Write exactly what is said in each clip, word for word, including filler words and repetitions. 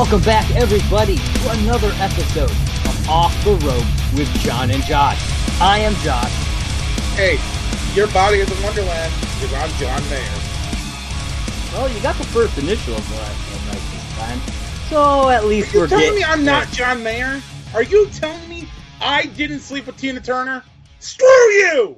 Welcome back, everybody, to another episode of Off the Rope with John and Josh. I am Josh. Hey, your body is a wonderland, because I'm John Mayer. Well, you got the first initial of the last name right this time, so at least we're getting... Are you telling me I'm not John Mayer? Are you telling me I didn't sleep with Tina Turner? Screw you!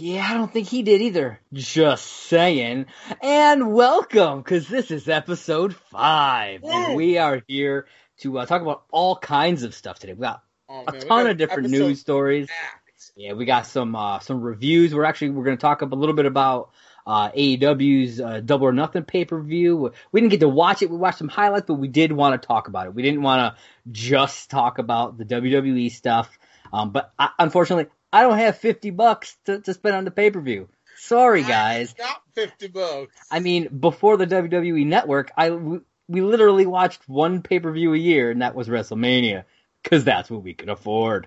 Yeah, I don't think he did either. Just saying. And welcome, because this is episode five. Yay. And we are here to uh, talk about all kinds of stuff today. We got oh, a man. ton got of different news stories. Packed. Yeah, we got some uh, some reviews. We're actually we're going to talk up a little bit about uh, A E W's uh, Double or Nothing pay-per-view. We didn't get to watch it. We watched some highlights, but we did want to talk about it. We didn't want to just talk about the W W E stuff. Um, but I, unfortunately, I don't have fifty bucks to, to spend on the pay-per-view. Sorry, guys. It's not fifty bucks. I mean, before the W W E Network, I, we, we literally watched one pay-per-view a year, and that was WrestleMania, because that's what we could afford.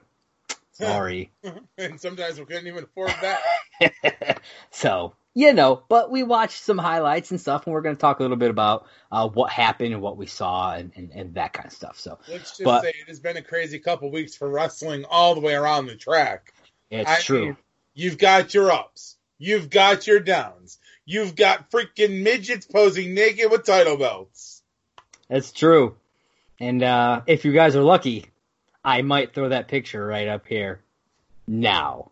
Sorry. And sometimes we couldn't even afford that. So, you know, but we watched some highlights and stuff, and we're going to talk a little bit about uh, what happened and what we saw and, and, and that kind of stuff. So, let's just but, say it has been a crazy couple weeks for wrestling all the way around the track. It's I true. Mean, you've got your ups. You've got your downs. You've got freaking midgets posing naked with title belts. That's true. And uh, if you guys are lucky, I might throw that picture right up here now.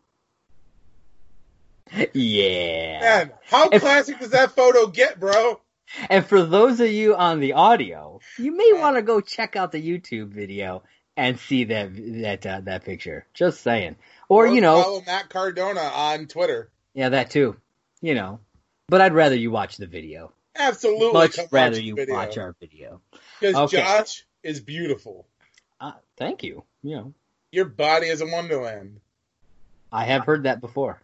Yeah. Man, how if, classic does that photo get, bro? And for those of you on the audio, you may want to go check out the YouTube video and see that that uh, that picture. Just saying. Or, or you know, follow Matt Cardona on Twitter. Yeah, that too. You know, but I'd rather you watch the video. Absolutely, much rather watch you video. watch our video because okay. Josh is beautiful. Uh, thank you. You know, your body is a wonderland. I have heard that before.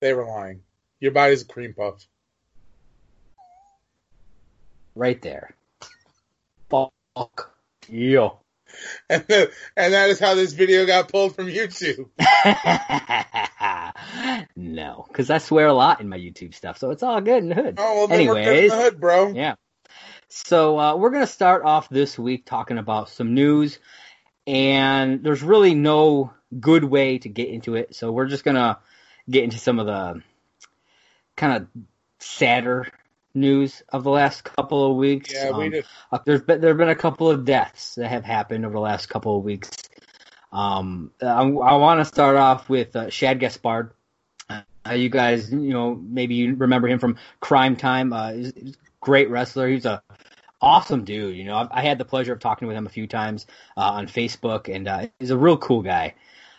They were lying. Your body is a cream puff. Right there. Fuck you. And, the, and that is how this video got pulled from YouTube. No, because I swear a lot in my YouTube stuff, so it's all good in the hood. Oh, well, then Anyways, we're good in the hood, bro. Yeah. So uh, we're going to start off this week talking about some news, and there's really no good way to get into it, so we're just going to get into some of the kind of sadder news of the last couple of weeks. Yeah, um, we did. Uh, there's been, there have been a couple of deaths that have happened over the last couple of weeks. Um, I, I want to start off with uh, Shad Gaspard. Uh, you guys, you know, maybe you remember him from Crime Time. Uh, he's, he's a great wrestler. He's a awesome dude. You know, I've, I had the pleasure of talking with him a few times uh, on Facebook, and uh, he's a real cool guy.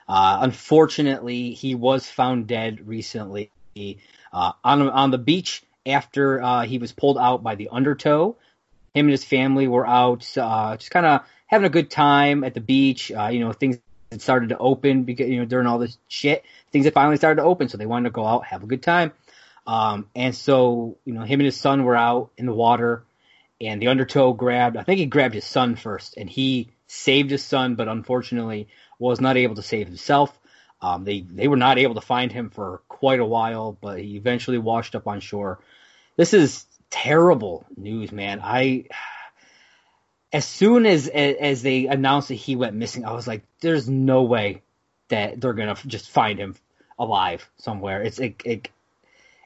Uh, unfortunately, he was found dead recently uh, on on the beach. After uh, he was pulled out by the undertow, him and his family were out uh, just kind of having a good time at the beach. Uh, you know, things had started to open because, you know, during all this shit, things had finally started to open. So they wanted to go out, have a good time. Um, and so, you know, him and his son were out in the water, and the undertow grabbed, I think he grabbed his son first, and he saved his son, but unfortunately was not able to save himself. Um, they, they were not able to find him for quite a while, but he eventually washed up on shore. This is terrible news, man. I, as soon as, as they announced that he went missing, I was like, there's no way that they're going to just find him alive somewhere. It's, it, it,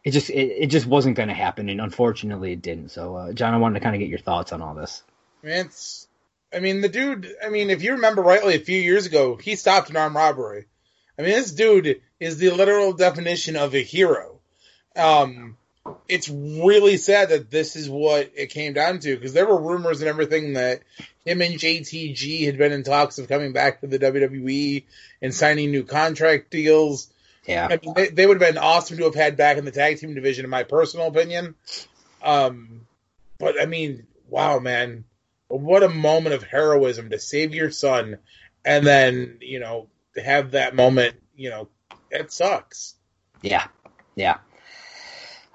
it just, it, it just wasn't going to happen. And unfortunately it didn't. So, uh, John, I wanted to kind of get your thoughts on all this. It's, I mean, the dude, I mean, if you remember rightly, a few years ago, he stopped an armed robbery. I mean, this dude is the literal definition of a hero. Um, it's really sad that this is what it came down to, because there were rumors and everything that him and J T G had been in talks of coming back to the W W E and signing new contract deals. Yeah, I mean, they, they would have been awesome to have had back in the tag team division, in my personal opinion. Um, but, I mean, wow, man. What a moment of heroism to save your son and then, you know, to have that moment, you know, it sucks. Yeah, yeah.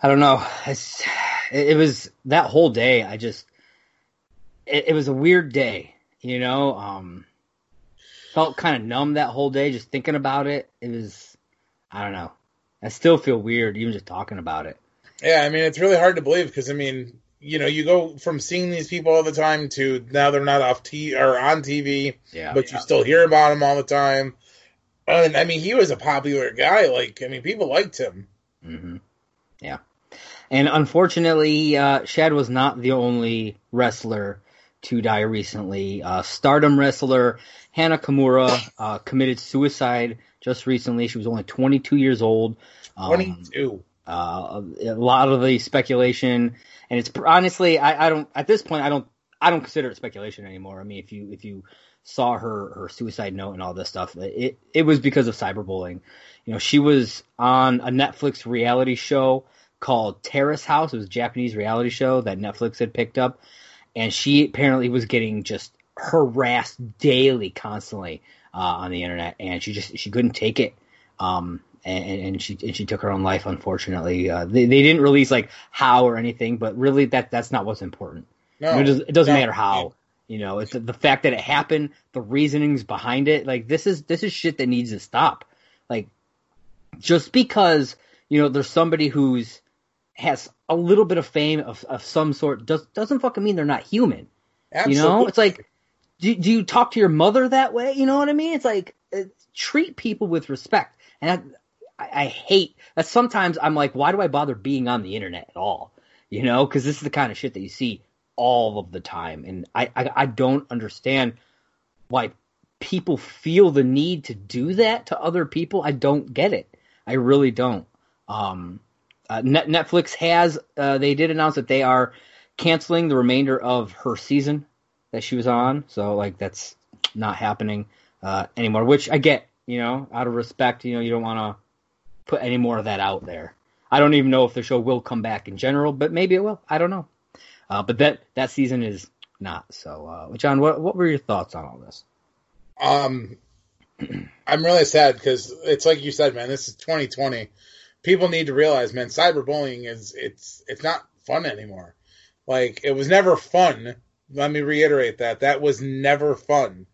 I don't know. It's, it was that whole day. I just, it, it was a weird day, you know. Um, felt kind of numb that whole day just thinking about it. It was, I don't know. I still feel weird even just talking about it. Yeah, I mean, it's really hard to believe because, I mean, you know, you go from seeing these people all the time to now they're not off t or on T V, yeah, but yeah. you still hear about him all the time. And I mean, he was a popular guy. Like, I mean, people liked him. Mm-hmm. Yeah. And unfortunately, uh, Shad was not the only wrestler to die recently. Uh, Stardom wrestler Hana Kimura uh, committed suicide just recently. She was only twenty-two years old. Um, twenty-two. Uh, a lot of the speculation, and it's honestly, I, I don't at this point, I don't, I don't consider it speculation anymore. I mean, if you if you saw her her suicide note and all this stuff, it it was because of cyberbullying. You know, she was on a Netflix reality show called Terrace House. It was a Japanese reality show that Netflix had picked up, and she apparently was getting just harassed daily, constantly uh, on the internet, and she just she couldn't take it. Um, And, and she and she took her own life, unfortunately. Uh, they, they didn't release, like, how or anything, but really that that's not what's important. No, you know, it doesn't, it doesn't no. matter how. You know, it's the fact that it happened, the reasonings behind it. Like, this is this is shit that needs to stop. Like, just because, you know, there's somebody who's has a little bit of fame of, of some sort does, doesn't fucking mean they're not human. Absolutely. You know? It's like, do, do you talk to your mother that way? You know what I mean? It's like, uh, treat people with respect. And I, I hate that sometimes I'm like, why do I bother being on the internet at all? You know, because this is the kind of shit that you see all of the time. And I, I, I don't understand why people feel the need to do that to other people. I don't get it. I really don't. Um, uh, Net- Netflix has, uh, they did announce that they are canceling the remainder of her season that she was on. So, like, that's not happening uh, anymore, which I get, you know, out of respect. You know, you don't want to put any more of that out there. I don't even know if the show will come back in general, but maybe it will. I don't know. Uh, but that, that season is not. So, uh, John, what what were your thoughts on all this? Um, I'm really sad because it's like you said, man, this is twenty twenty. People need to realize, man, cyberbullying is it's it's not fun anymore. Like, it was never fun. Let me reiterate that. That was never fun.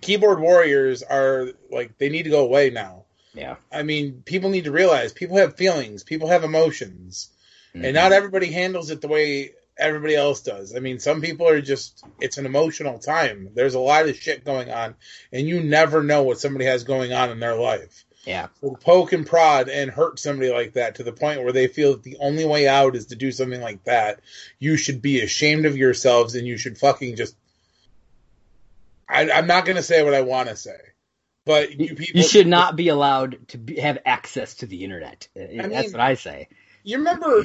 Keyboard warriors are, like, they need to go away now. Yeah, I mean, people need to realize people have feelings, people have emotions, mm-hmm. and not everybody handles it the way everybody else does. I mean, some people are just, it's an emotional time. There's a lot of shit going on, and you never know what somebody has going on in their life. Yeah. So poke and prod and hurt somebody like that to the point where they feel that the only way out is to do something like that. You should be ashamed of yourselves, and you should fucking just, I, I'm not going to say what I want to say. But you, people, you should not be allowed to be, have access to the internet. I mean, that's what I say. You remember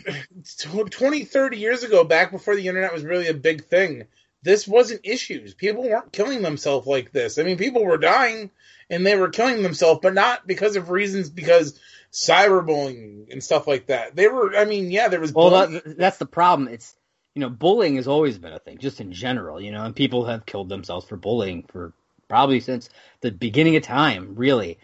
twenty, thirty years ago, back before the internet was really a big thing, this wasn't issues. People weren't killing themselves like this. I mean, people were dying, and they were killing themselves, but not because of reasons, because cyberbullying and stuff like that. They were, I mean, yeah, there was well, bullying. Well, that, that's the problem. It's, you know, bullying has always been a thing, just in general, you know, and people have killed themselves for bullying for probably since the beginning of time, really.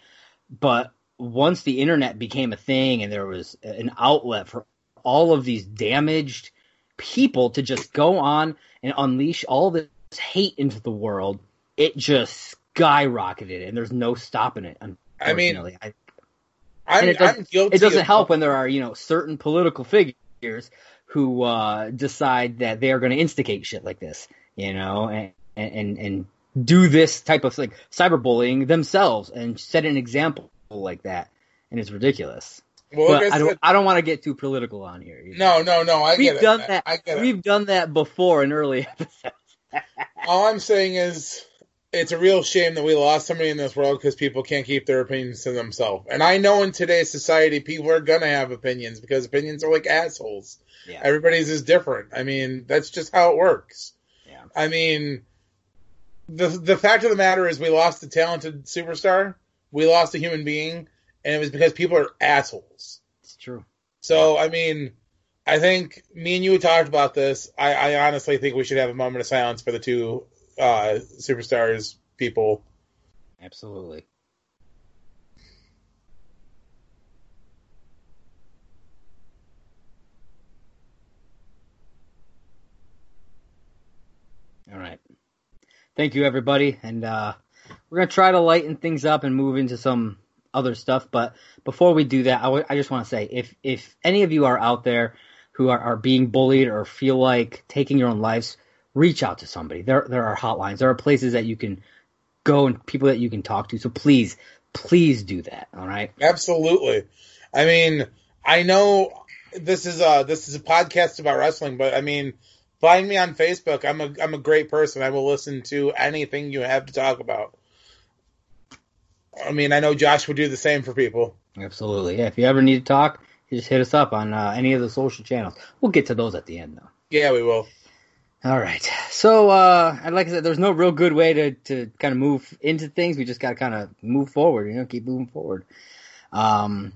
But once the internet became a thing and there was an outlet for all of these damaged people to just go on and unleash all this hate into the world, it just skyrocketed, and there's no stopping it, unfortunately. I mean, I, I'm, it I'm guilty. It doesn't of- help when there are, you know, certain political figures who uh, decide that they are going to instigate shit like this, you know, and and and do this type of, like, cyberbullying themselves and set an example like that, and it's ridiculous. Well, but I, I don't. That, I don't want to get too political on here. Either. No, no, no. I We've get done it. that. I get We've it. done that before in early episodes. All I'm saying is, it's a real shame that we lost somebody in this world because people can't keep their opinions to themselves. And I know in today's society, people are gonna have opinions because opinions are like assholes. Yeah. Everybody's is different. I mean, that's just how it works. Yeah. I mean. The the fact of the matter is we lost a talented superstar, we lost a human being, and it was because people are assholes. It's true. So, yeah. I mean, I think me and you talked about this. I, I honestly think we should have a moment of silence for the two uh, superstars, people. Absolutely. All right. Thank you, everybody, and uh, we're going to try to lighten things up and move into some other stuff, but before we do that, I, w- I just want to say, if if any of you are out there who are, are being bullied or feel like taking your own lives, reach out to somebody. There there are hotlines. There are places that you can go and people that you can talk to. So please, please do that. All right. Absolutely. I mean, I know this is a, this is a podcast about wrestling, but I mean, find me on Facebook. I'm a, I'm a great person. I will listen to anything you have to talk about. I mean, I know Josh would do the same for people. Absolutely. Yeah. If you ever need to talk, you just hit us up on uh, any of the social channels. We'll get to those at the end though. Yeah, we will. All right. So, uh, like I said, there's no real good way to, to kind of move into things. We just got to kind of move forward, you know, keep moving forward. Um,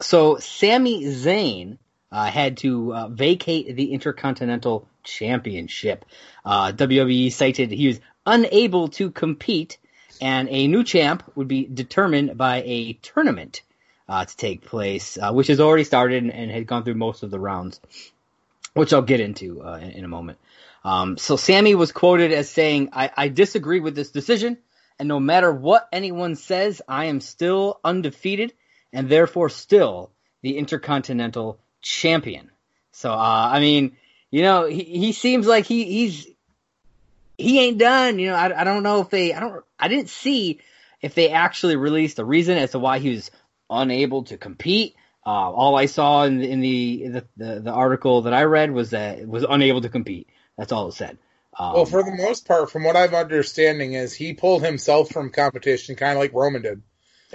so Sami Zayn, uh, had to, uh, vacate the Intercontinental Championship. Uh, W W E cited he was unable to compete and a new champ would be determined by a tournament, uh, to take place, uh, which has already started and, and had gone through most of the rounds, which I'll get into, uh, in, in a moment. Um, so Sami was quoted as saying, I, I disagree with this decision, and no matter what anyone says, I am still undefeated, and therefore still the Intercontinental Champion. So, uh, I mean, you know, he, he seems like he, he's, he ain't done. You know, I, I don't know if they, I don't, I didn't see if they actually released a reason as to why he was unable to compete. Uh, all I saw in, in the, the, the, the article that I read was that it was unable to compete. That's all it said. Um, well, for the most part, from what I'm understanding, is he pulled himself from competition, kind of like Roman did.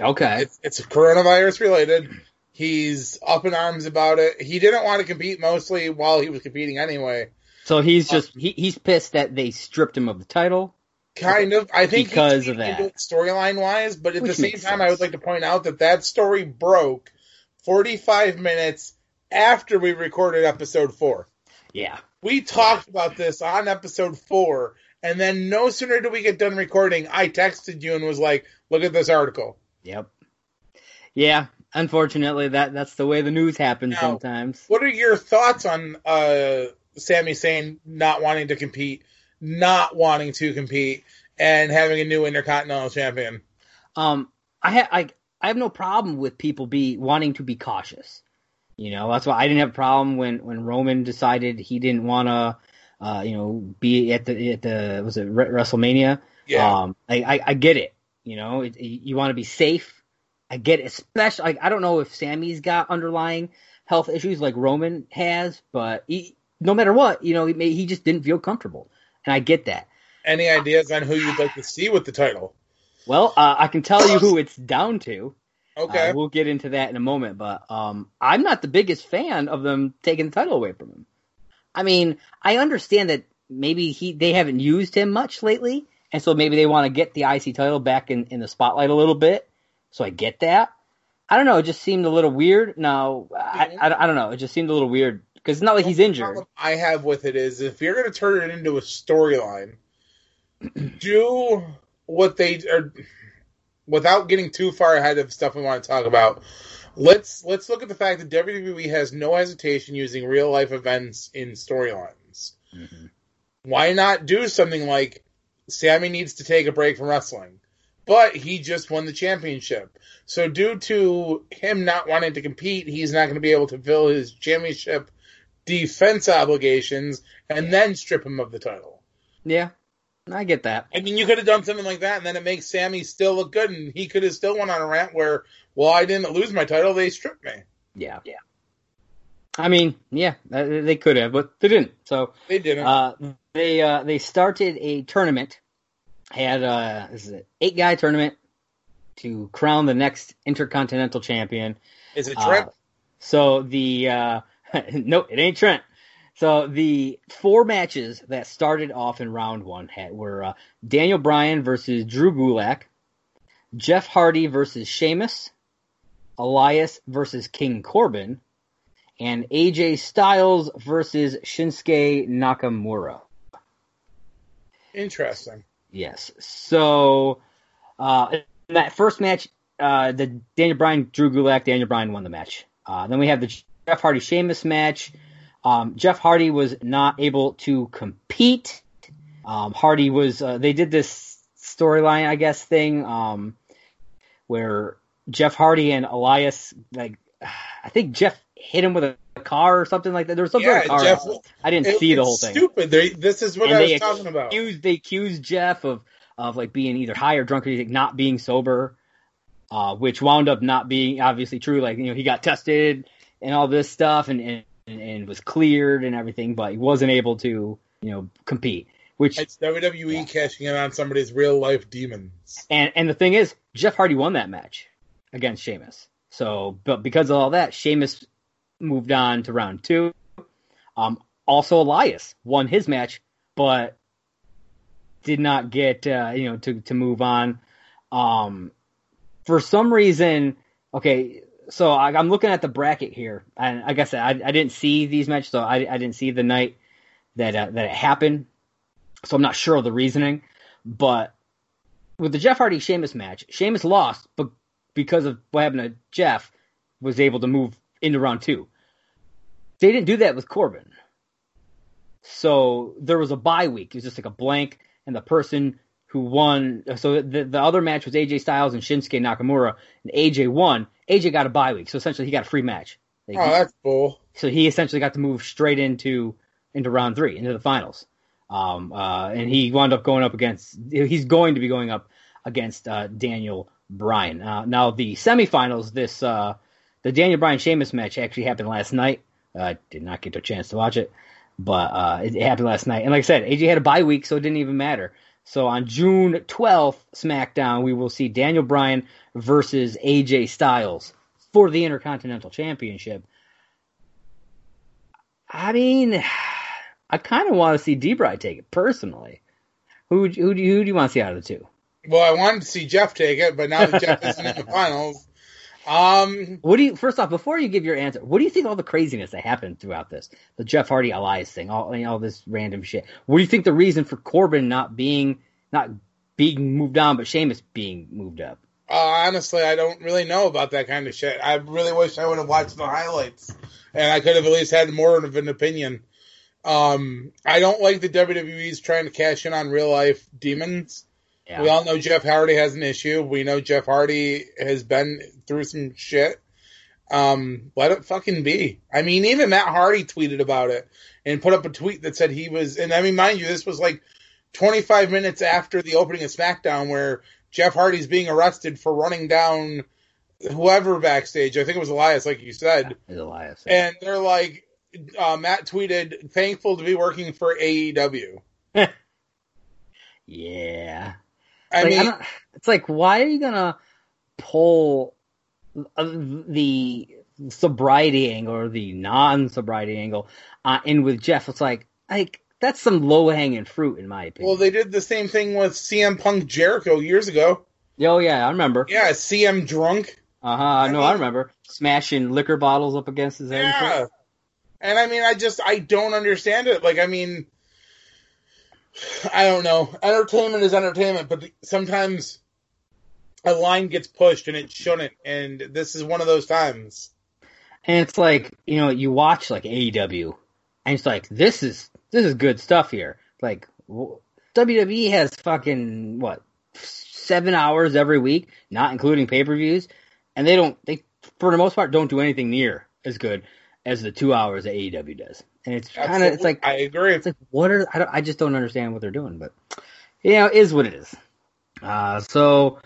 Okay. It's, it's coronavirus related. He's up in arms about it. He didn't want to compete mostly while he was competing anyway. So he's just um, he, he's pissed that they stripped him of the title. Kind of. I think because of that storyline wise, but at Which the same time, sense. I would like to point out that that story broke forty-five minutes after we recorded episode four. Yeah. We talked about this on episode four, and then no sooner did we get done recording, I texted you and was like, look at this article. Yep. Yeah, unfortunately, that, that's the way the news happens now, sometimes. What are your thoughts on uh, Sami Zayn not wanting to compete, not wanting to compete, and having a new Intercontinental Champion? Um, I, ha- I, I have no problem with people be wanting to be cautious. You know, that's why I didn't have a problem when, when Roman decided he didn't want to, uh, you know, be at the at the was it WrestleMania. Yeah, um, I, I I get it. You know, it, you want to be safe. I get it. Especially, like, I don't know if Sami's got underlying health issues like Roman has, but he, no matter what, you know, he may, he just didn't feel comfortable, and I get that. Any ideas on who you'd like to see with the title? Well, uh, I can tell you who it's down to. Okay, uh, we'll get into that in a moment, but um, I'm not the biggest fan of them taking the title away from him. I mean, I understand that maybe he they haven't used him much lately, and so maybe they want to get the I C title back in, in the spotlight a little bit, so I get that. I don't know, it just seemed a little weird. No, I, I, I don't know, it just seemed a little weird, because it's not like he's injured. The problem I have with it is, if you're going to turn it into a storyline, do what they are... Without getting too far ahead of stuff we want to talk about, let's let's look at the fact that W W E has no hesitation using real-life events in storylines. Mm-hmm. Why not do something like, Sami needs to take a break from wrestling, but he just won the championship. So due to him not wanting to compete, he's not going to be able to fill his championship defense obligations and yeah. then strip him of the title. Yeah. I get that. I mean, you could have done something like that, and then it makes Sami still look good, and he could have still went on a rant where, well, I didn't lose my title, they stripped me. Yeah. Yeah. I mean, yeah, they could have, but they didn't. So They didn't. Uh, they uh, they started a tournament, had uh, this is an eight-guy tournament to crown the next Intercontinental Champion. Is it Trent? Uh, so the uh, – no, it ain't Trent. So the four matches that started off in round one had, were uh, Daniel Bryan versus Drew Gulak, Jeff Hardy versus Sheamus, Elias versus King Corbin, and A J Styles versus Shinsuke Nakamura. Interesting. Yes. So uh, in that first match, uh, the Daniel Bryan, Drew Gulak, Daniel Bryan won the match. Uh, then we have the Jeff Hardy Sheamus match. Um, Jeff Hardy was not able to compete. Um, Hardy was, uh, they did this storyline, I guess, thing, um, where Jeff Hardy and Elias, like, I think Jeff hit him with a car or something like that. There was some yeah, sort of car. Jeff, I didn't it, see the whole thing. Stupid. They, this is what and I was accused, talking about. They accused Jeff of of like being either high or drunk, or like not being sober, uh, which wound up not being obviously true. Like, you know, he got tested and all this stuff, and and, and was cleared and everything, but he wasn't able to, you know, compete. Which it's W W E yeah. cashing in on somebody's real life demons. And and the thing is, Jeff Hardy won that match against Sheamus. So, but because of all that, Sheamus moved on to round two. Um, also, Elias won his match, but did not get uh, you know to to move on. Um, for some reason, okay. So I, I'm looking at the bracket here, and like I said, I, I didn't see these matches, so I I didn't see the night that uh, that it happened. So I'm not sure of the reasoning, but with the Jeff Hardy-Sheamus match, Sheamus lost, but because of what happened to Jeff, was able to move into round two. They didn't do that with Corbin. So there was a bye week. It was just like a blank, and the person who won... So the, the other match was A J Styles and Shinsuke Nakamura, and A J won. A J got a bye week, so essentially he got a free match. Like oh, he, that's cool. So he essentially got to move straight into into round three, into the finals. Um, uh, and he wound up going up against, he's going to be going up against, uh, Daniel Bryan. Uh, now the semifinals, this, uh, the Daniel Bryan-Sheamus match actually happened last night. Uh, I did not get a chance to watch it, but, uh, it, it happened last night. And like I said, A J had a bye week, so it didn't even matter. So on June twelfth, SmackDown, we will see Daniel Bryan versus A J Styles for the Intercontinental Championship. I mean... I kind of want to see D-Bry take it, personally. Who, who, do you, who do you want to see out of the two? Well, I wanted to see Jeff take it, but now that Jeff isn't in the finals. Um, what do you? First off, before you give your answer, what do you think all the craziness that happened throughout this? The Jeff Hardy Elias thing, all, you know, all this random shit. What do you think the reason for Corbin not being not being moved on, but Sheamus being moved up? Uh, honestly, I don't really know about that kind of shit. I really wish I would have watched the highlights, and I could have at least had more of an opinion. Um, I don't like the W W E's trying to cash in on real life demons. Yeah. We all know Jeff Hardy has an issue. We know Jeff Hardy has been through some shit. Um, let it fucking be. I mean, even Matt Hardy tweeted about it and put up a tweet that said he was, and I mean, mind you, this was like twenty-five minutes after the opening of SmackDown where Jeff Hardy's being arrested for running down whoever backstage. I think it was Elias, like you said. Yeah, it was Elias. Yeah. And they're like, Uh, Matt tweeted, "Thankful to be working for A E W." Yeah, I like, mean, I don't, it's like, why are you gonna pull the sobriety angle or the non-sobriety angle uh, in with Jeff? It's like, like that's some low-hanging fruit, in my opinion. Well, they did the same thing with C M Punk Jericho years ago. Oh yeah, I remember. Yeah, C M drunk. Uh huh. I know. I remember smashing liquor bottles up against his head. Yeah. And I mean, I just, I don't understand it. Like, I mean, I don't know. Entertainment is entertainment, but the, sometimes a line gets pushed and it shouldn't. And this is one of those times. And it's like, you know, you watch like A E W and it's like, this is, this is good stuff here. Like W W E has fucking what, seven hours every week, not including pay-per-views. And they don't, they, for the most part, don't do anything near as good as the two hours that A E W does. And it's kind of, it's like, I agree. It's like, what are, I, don't, I just don't understand what they're doing, but, you know, it is what it is. Uh, so,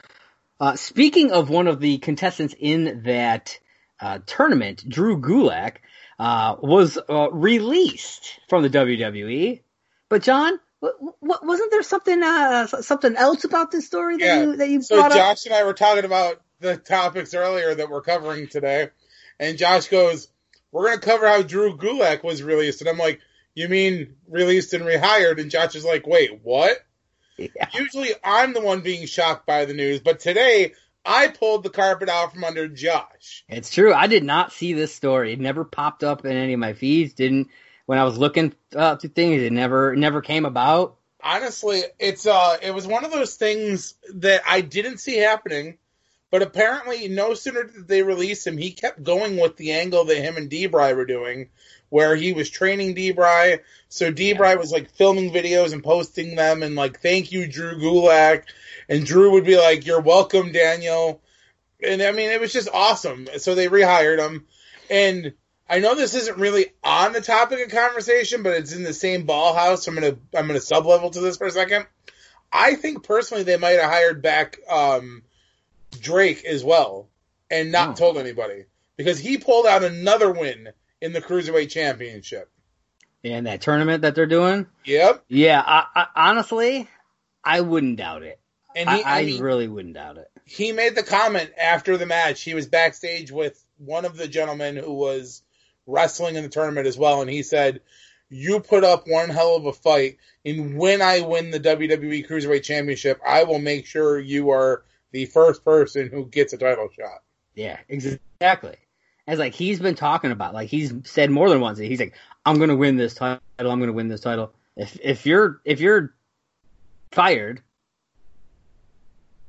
uh, speaking of one of the contestants in that, uh, tournament, Drew Gulak, uh, was, uh, released from the W W E. But John, w- w- wasn't there something, uh, something else about this story that yeah. you, that you so brought Josh up? Josh and I were talking about the topics earlier that we're covering today. And Josh goes, "We're going to cover how Drew Gulak was released." And I'm like, "You mean released and rehired?" And Josh is like, "Wait, what?" Yeah. Usually I'm the one being shocked by the news, but today I pulled the carpet out from under Josh. It's true. I did not see this story. It never popped up in any of my feeds. Didn't, when I was looking up to things, it never, never came about. Honestly, it's, uh, it was one of those things that I didn't see happening. But apparently, no sooner did they release him, he kept going with the angle that him and D-Bry were doing, where he was training D-Bry. So D-Bry yeah. was, like, filming videos and posting them and, like, "Thank you, Drew Gulak." And Drew would be like, "You're welcome, Daniel." And, I mean, it was just awesome. So they rehired him. And I know this isn't really on the topic of conversation, but it's in the same ball house. So I'm gonna I'm gonna sub-level to this for a second. I think personally they might have hired back um, Drake as well and not oh. told anybody because he pulled out another win in the Cruiserweight Championship. In that tournament that they're doing? Yep. Yeah, I, I, honestly, I wouldn't doubt it. And he, I, I he, really wouldn't doubt it. He made the comment after the match. He was backstage with one of the gentlemen who was wrestling in the tournament as well, and he said, "You put up one hell of a fight, and when I win the W W E Cruiserweight Championship, I will make sure you are the first person who gets a title shot." Yeah, exactly. As like he's been talking about, like he's said more than once. He's like, "I'm going to win this title. I'm going to win this title." If if you're if you're fired,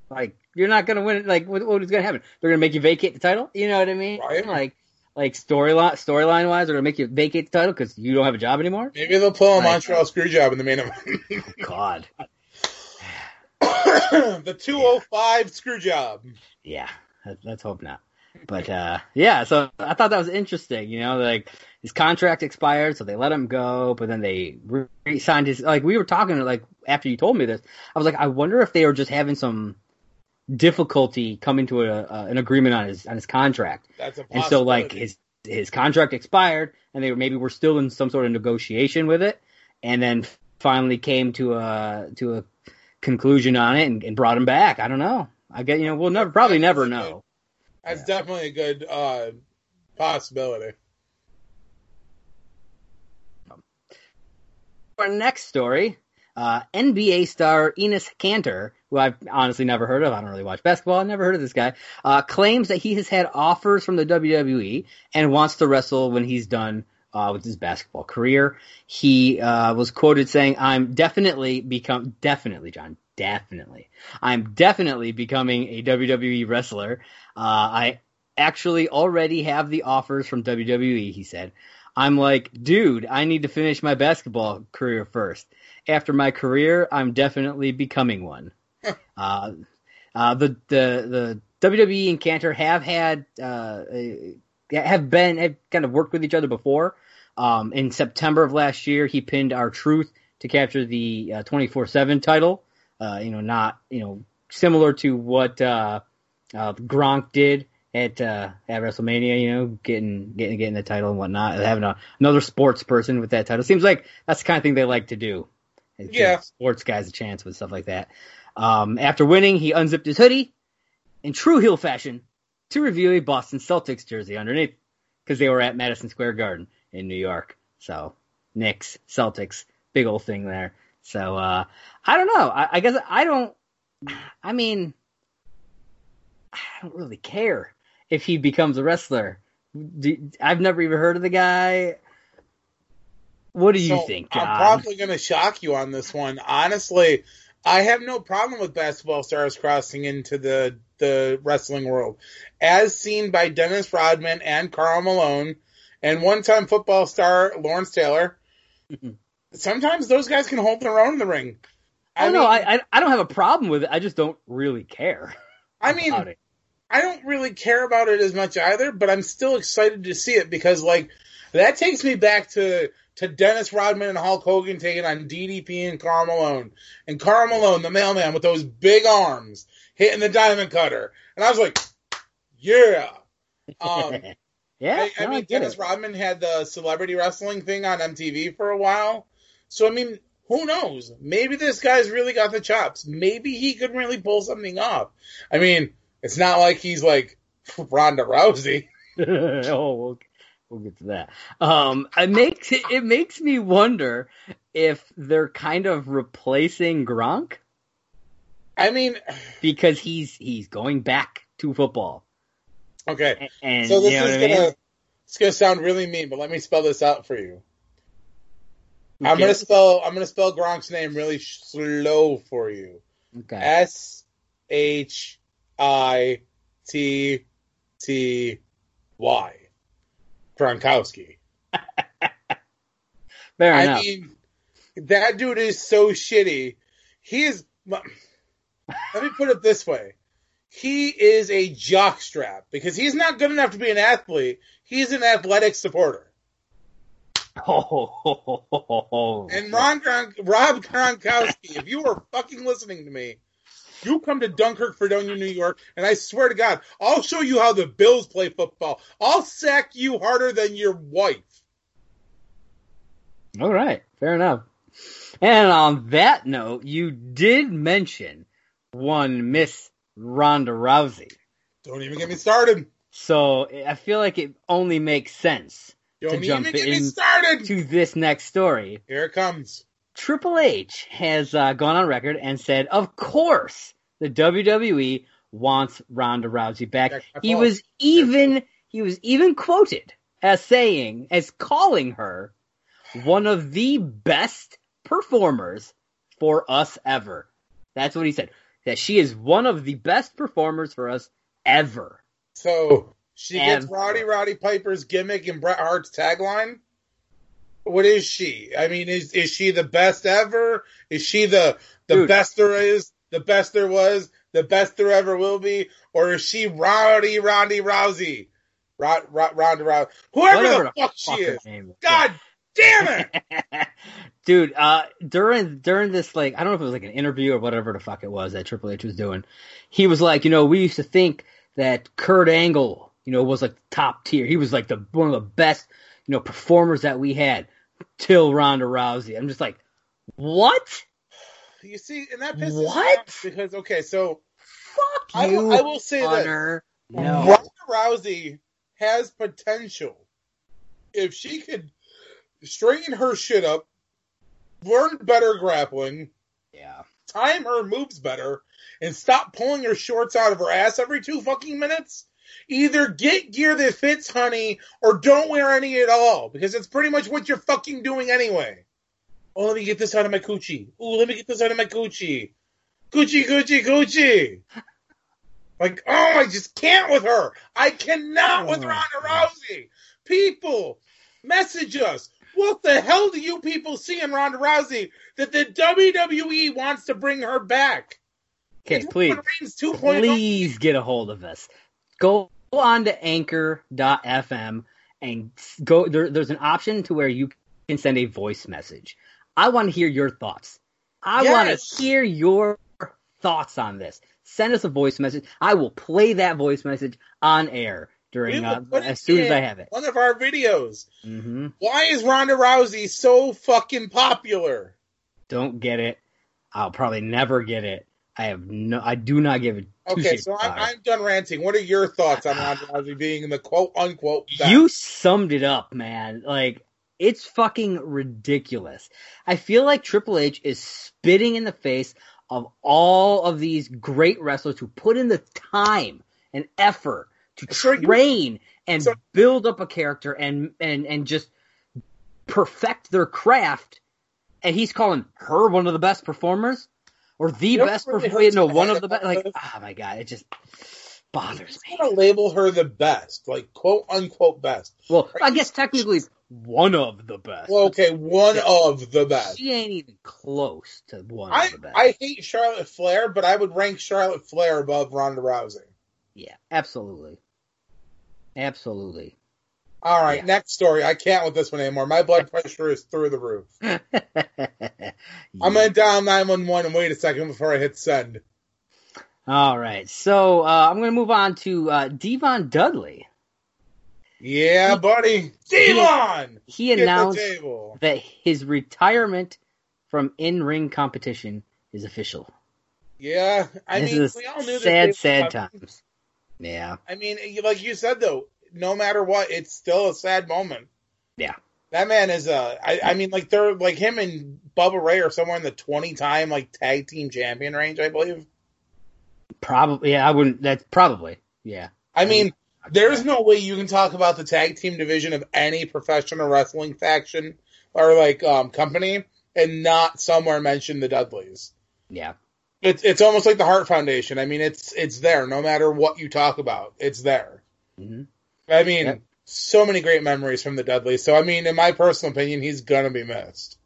like you're not going to win it. Like what, what is going to happen? They're going to make you vacate the title. You know what I mean? Right. Like like storyline storyline wise, they're going to make you vacate the title because you don't have a job anymore. Maybe they'll pull a like, Montreal screw job in the main event. Oh God, the two oh five yeah. screw job. Yeah, let's hope not. But, uh, yeah, so I thought that was interesting, you know, like his contract expired, so they let him go, but then they re-signed his, like we were talking, like after you told me this, I was like, I wonder if they were just having some difficulty coming to a, uh, an agreement on his, on his contract. That's a possibility. And so like his, his contract expired and they were, maybe were still in some sort of negotiation with it. And then finally came to a, to a conclusion on it and, and brought him back. I don't know. I get, you know, we'll never, probably never know. That's yeah. definitely a good uh, possibility. Our next story, uh, N B A star Enes Kanter, who I've honestly never heard of. I don't really watch basketball. I've never heard of this guy. Uh, claims that he has had offers from the W W E and wants to wrestle when he's done uh, with his basketball career. He uh, was quoted saying, "I'm definitely become definitely John." Definitely. I'm definitely becoming a W W E wrestler. Uh, I actually already have the offers from W W E, he said. I'm like, dude, I need to finish my basketball career first. After my career, I'm definitely becoming one. uh, uh, the, the, the W W E and Kanter have had, uh, have been, have kind of worked with each other before. Um, in September of last year, he pinned R-Truth to capture the uh, twenty-four seven title. Uh, you know, not, you know, similar to what uh, uh, Gronk did at uh, at WrestleMania, you know, getting getting getting the title and whatnot, having a, another sports person with that title. Seems like that's the kind of thing they like to do. Yeah. Sports guys a chance with stuff like that. Um, after winning, he unzipped his hoodie in true heel fashion to reveal a Boston Celtics jersey underneath because they were at Madison Square Garden in New York. So Knicks, Celtics, big old thing there. So, uh, I don't know. I, I guess I don't, I mean, I don't really care if he becomes a wrestler. Do, I've never even heard of the guy. What do you so think, John? I'm probably going to shock you on this one. Honestly, I have no problem with basketball stars crossing into the, the wrestling world. As seen by Dennis Rodman and Karl Malone and one-time football star Lawrence Taylor. Sometimes those guys can hold their own in the ring. I, I mean, know. I I don't have a problem with it. I just don't really care. I mean, it. I don't really care about it as much either, but I'm still excited to see it because, like, that takes me back to, to Dennis Rodman and Hulk Hogan taking on D D P and Karl Malone. And Karl Malone, the mailman, with those big arms hitting the diamond cutter. And I was like, yeah. Um, yeah. I, I no, mean, I Dennis it. Rodman had the celebrity wrestling thing on M T V for a while. So, I mean, who knows? Maybe this guy's really got the chops. Maybe he could really pull something off. I mean, it's not like he's like Ronda Rousey. oh, we'll, we'll get to that. Um, it makes it makes me wonder if they're kind of replacing Gronk. I mean, because he's he's going back to football. Okay, and, so this you know is gonna I mean? it's gonna sound really mean, but let me spell this out for you. Okay. I'm gonna spell I'm gonna spell Gronk's name really slow for you. Okay. S H I T T Y. Gronkowski. Fair I enough. mean, that dude is so shitty. He is. Let me put it this way: he is a jockstrap because he's not good enough to be an athlete. He's an athletic supporter. Oh. And Ron Gron- Rob Gronkowski, if you were fucking listening to me, you come to Dunkirk, Fredonia, New York, and I swear to God, I'll show you how the Bills play football. I'll sack you harder than your wife. All right, fair enough. And on that note, you did mention one Miss Ronda Rousey. Don't even get me started. So I feel like it only makes sense Don't to even jump get in me started. to this next story. Here it comes. Triple H has uh, gone on record and said, of course, the W W E wants Ronda Rousey back. He was even he was even quoted as saying, as calling her one of the best performers for us ever. That's what he said. That she is one of the best performers for us ever. So she ever. gets Rowdy Roddy Piper's gimmick and Bret Hart's tagline? What is she? I mean, is is she the best ever? Is she the the Dude. best there is, the best there was, the best there ever will be? Or is she Rowdy Roddy Rousey? Rod, Rod, Ronda Rousey. Whoever Whatever the fuck, fuck she is. Name. God yeah. Damn it! Dude, uh, during during this, like, I don't know if it was like an interview or whatever the fuck it was that Triple H was doing, he was like, you know, we used to think that Kurt Angle, you know, was like top tier. He was like the one of the best, you know, performers that we had till Ronda Rousey. I'm just like, what? You see, and that pisses what? me off because, okay, so fuck you, I, I will say Hunter. this. No. Ronda Rousey has potential. If she could straighten her shit up, learn better grappling, yeah, time her moves better, and stop pulling her shorts out of her ass every two fucking minutes. Either get gear that fits, honey, or don't wear any at all, because it's pretty much what you're fucking doing anyway. Oh, let me get this out of my coochie. Oh, let me get this out of my coochie. Coochie, coochie, coochie. Like, oh, I just can't with her. I cannot oh, with Ronda Rousey. People, message us. What the hell do you people see in Ronda Rousey that the W W E wants to bring her back? Okay, it's please, please get a hold of us. Go on to anchor dot f m and go. There, there's an option to where you can send a voice message. I want to hear your thoughts. I yes. want to hear your thoughts on this. Send us a voice message. I will play that voice message on air. During, uh, as soon as I have it. One of our videos. Mm-hmm. Why is Ronda Rousey so fucking popular? Don't get it. I'll probably never get it. I have no. I do not give it. Okay, so I'm, I'm done ranting. What are your thoughts on Ronda Rousey being in the quote unquote back? You summed it up, man. Like, it's fucking ridiculous. I feel like Triple H is spitting in the face of all of these great wrestlers who put in the time and effort to train and so, build up a character and, and, and just perfect their craft, and he's calling her one of the best performers or the best really performer. No, one of the best. Like, oh my god, it just bothers me. I'm gonna label her the best, like quote unquote best. Well, right. I guess technically one of the best. Well, okay, one of the best. She ain't even close to one I, of the best. I hate Charlotte Flair, but I would rank Charlotte Flair above Ronda Rousey. Yeah, absolutely. Absolutely. All right, yeah. Next story. I can't with this one anymore. My blood pressure is through the roof. Yeah. I'm going to dial nine one one and wait a second before I hit send. All right, so uh, I'm going to move on to uh, Devon Dudley. Yeah, he, buddy. Devon! He, he announced that his retirement from in-ring competition is official. Yeah, I this mean, is we all knew this. Sad, sad times. Yeah. I mean, like you said, though, no matter what, it's still a sad moment. Yeah. That man is, uh, I, I mean, like, they're, like, him and Bubba Ray are somewhere in the twenty-time, like, tag team champion range, I believe. Probably, yeah, I wouldn't, that's probably, yeah. I, I mean, mean there's no way you can talk about the tag team division of any professional wrestling faction or, like, um, company and not somewhere mention the Dudleys. Yeah. It's it's almost like the Hart Foundation. I mean, it's it's there. No matter what you talk about, it's there. Mm-hmm. I mean, yep. So many great memories from the Dudleys. So, I mean, in my personal opinion, he's going to be missed.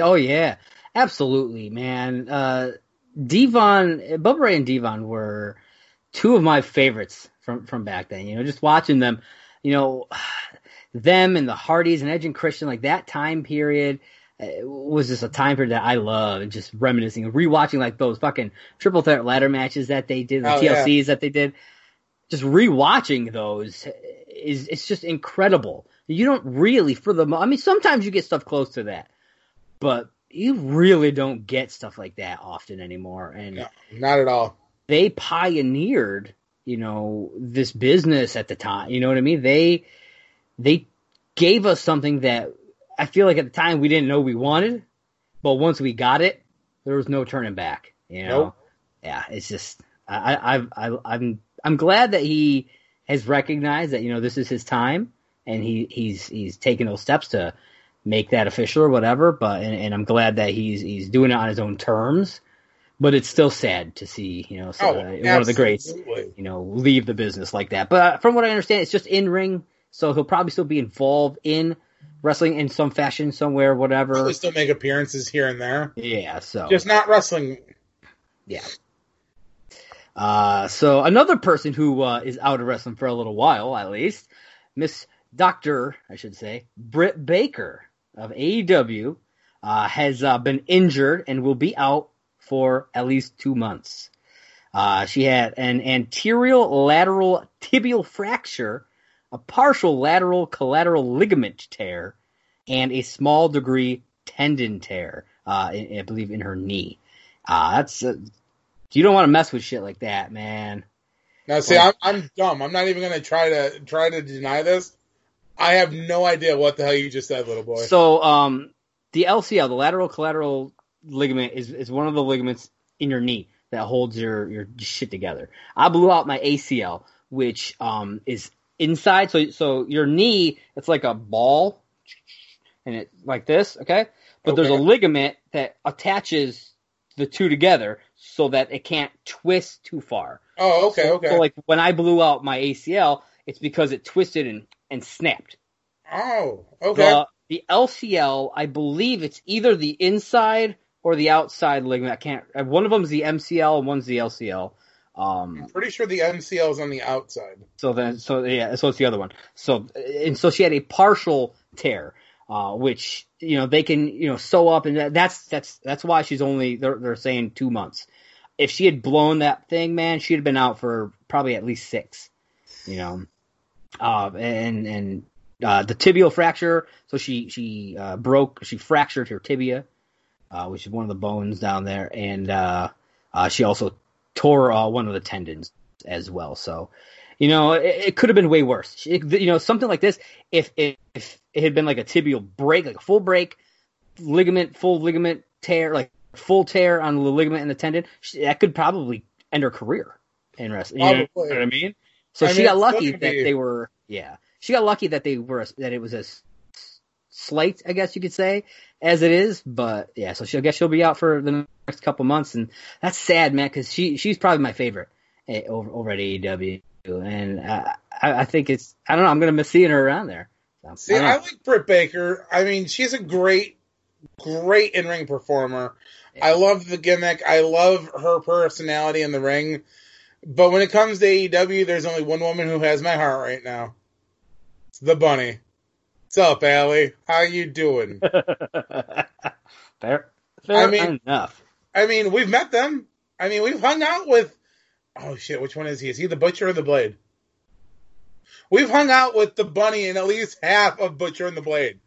Oh, yeah. Absolutely, man. Uh, Devon, Bubba Ray and Devon were two of my favorites from, from back then. You know, just watching them, you know, them and the Hardys and Edge and Christian, like that time period was just a time period that I love, and just reminiscing, rewatching like those fucking triple threat ladder matches that they did, the oh, T L Cs yeah. that they did. Just rewatching those is it's just incredible. You don't really, for the I mean, sometimes you get stuff close to that, but you really don't get stuff like that often anymore. And no, not at all. They pioneered, you know, this business at the time. You know what I mean? They they gave us something that I feel like at the time we didn't know we wanted, but once we got it, there was no turning back. You know? Nope. Yeah, it's just I, I, I, I'm I'm glad that he has recognized that, you know, this is his time, and he, he's he's taking those steps to make that official or whatever. But and, and I'm glad that he's he's doing it on his own terms. But it's still sad to see, you know, so, oh, uh, one of the greats, you know, leave the business like that. But uh, from what I understand, it's just in ring, so he'll probably still be involved in wrestling in some fashion, somewhere, whatever. He'll still make appearances here and there. Yeah, so just not wrestling. Yeah. Uh, so another person who uh, is out of wrestling for a little while, at least, Miss Doctor, I should say, Britt Baker of A E W, uh, has uh, been injured and will be out for at least two months. Uh, she had an anterior lateral tibial fracture, a partial lateral collateral ligament tear, and a small degree tendon tear, uh, I, I believe, in her knee. Uh, that's uh, you don't want to mess with shit like that, man. Now, see, like, I'm, I'm dumb. I'm not even going to try to try to deny this. I have no idea what the hell you just said, little boy. So um, the L C L, the lateral collateral ligament, is, is one of the ligaments in your knee that holds your, your shit together. I blew out my A C L, which um, is inside. So so your knee, it's like a ball, and it like this, okay? But okay. There's a ligament that attaches the two together so that it can't twist too far. Oh, okay, so, okay. So like when I blew out my A C L, it's because it twisted and, and snapped. Oh, okay. The, the L C L, I believe it's either the inside or the outside ligament. I can't. One of them is the M C L, and one's the L C L. Um, I'm pretty sure the M C L is on the outside. So then, so yeah, so it's the other one. So and so she had a partial tear, uh, which you know they can you know sew up, and that, that's that's that's why she's only they're they're saying two months. If she had blown that thing, man, she'd have been out for probably at least six. You know, uh, and and uh, the tibial fracture. So she she uh, broke, she fractured her tibia. Uh, which is one of the bones down there, and uh, uh, she also tore uh, one of the tendons as well. So, you know, it, it could have been way worse. She, you know, something like this, if, if if it had been like a tibial break, like a full break, ligament, full ligament tear, like full tear on the ligament and the tendon, she, that could probably end her career in wrestling. You know what I mean? So I she mean, got lucky that be... they were, yeah, she got lucky that they were that it was as slight, I guess you could say, as it is, but yeah, so she, I guess she'll be out for the next couple months, and that's sad, man, because she, she's probably my favorite over, over at A E W, and I, I think it's, I don't know, I'm going to miss seeing her around there. So, See, I, I like Britt Baker. I mean, she's a great, great in-ring performer. Yeah. I love the gimmick. I love her personality in the ring, but when it comes to A E W, there's only one woman who has my heart right now. It's the Bunny. What's up, Allie? How you doing? fair, fair I mean, enough. I mean, we've met them. I mean, we've hung out with... Oh, shit, which one is he? Is he the Butcher or the Blade? We've hung out with the Bunny and at least half of Butcher and the Blade.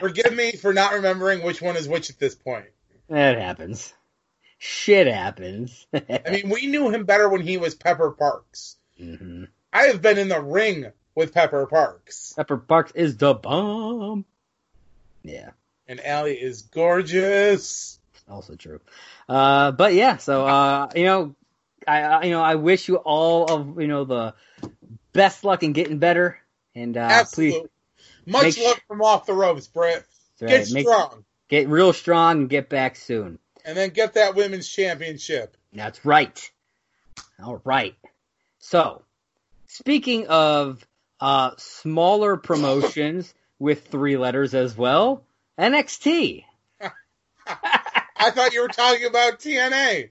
Forgive me for not remembering which one is which at this point. That happens. Shit happens. I mean, we knew him better when he was Pepper Parks. Mm-hmm. I have been in the ring with Pepper Parks. Pepper Parks is the bomb. Yeah. And Allie is gorgeous. Also true. Uh, but yeah, so, uh, you know, I, I, you know, I wish you all of, you know, the best luck in getting better. And, uh, Absolutely. please. Much love sh- from off the ropes, Brett. Right. Get strong. Make, get real strong and get back soon. And then get that women's championship. That's right. All right. So, speaking of Uh, smaller promotions with three letters as well. N X T. I thought you were talking about T N A.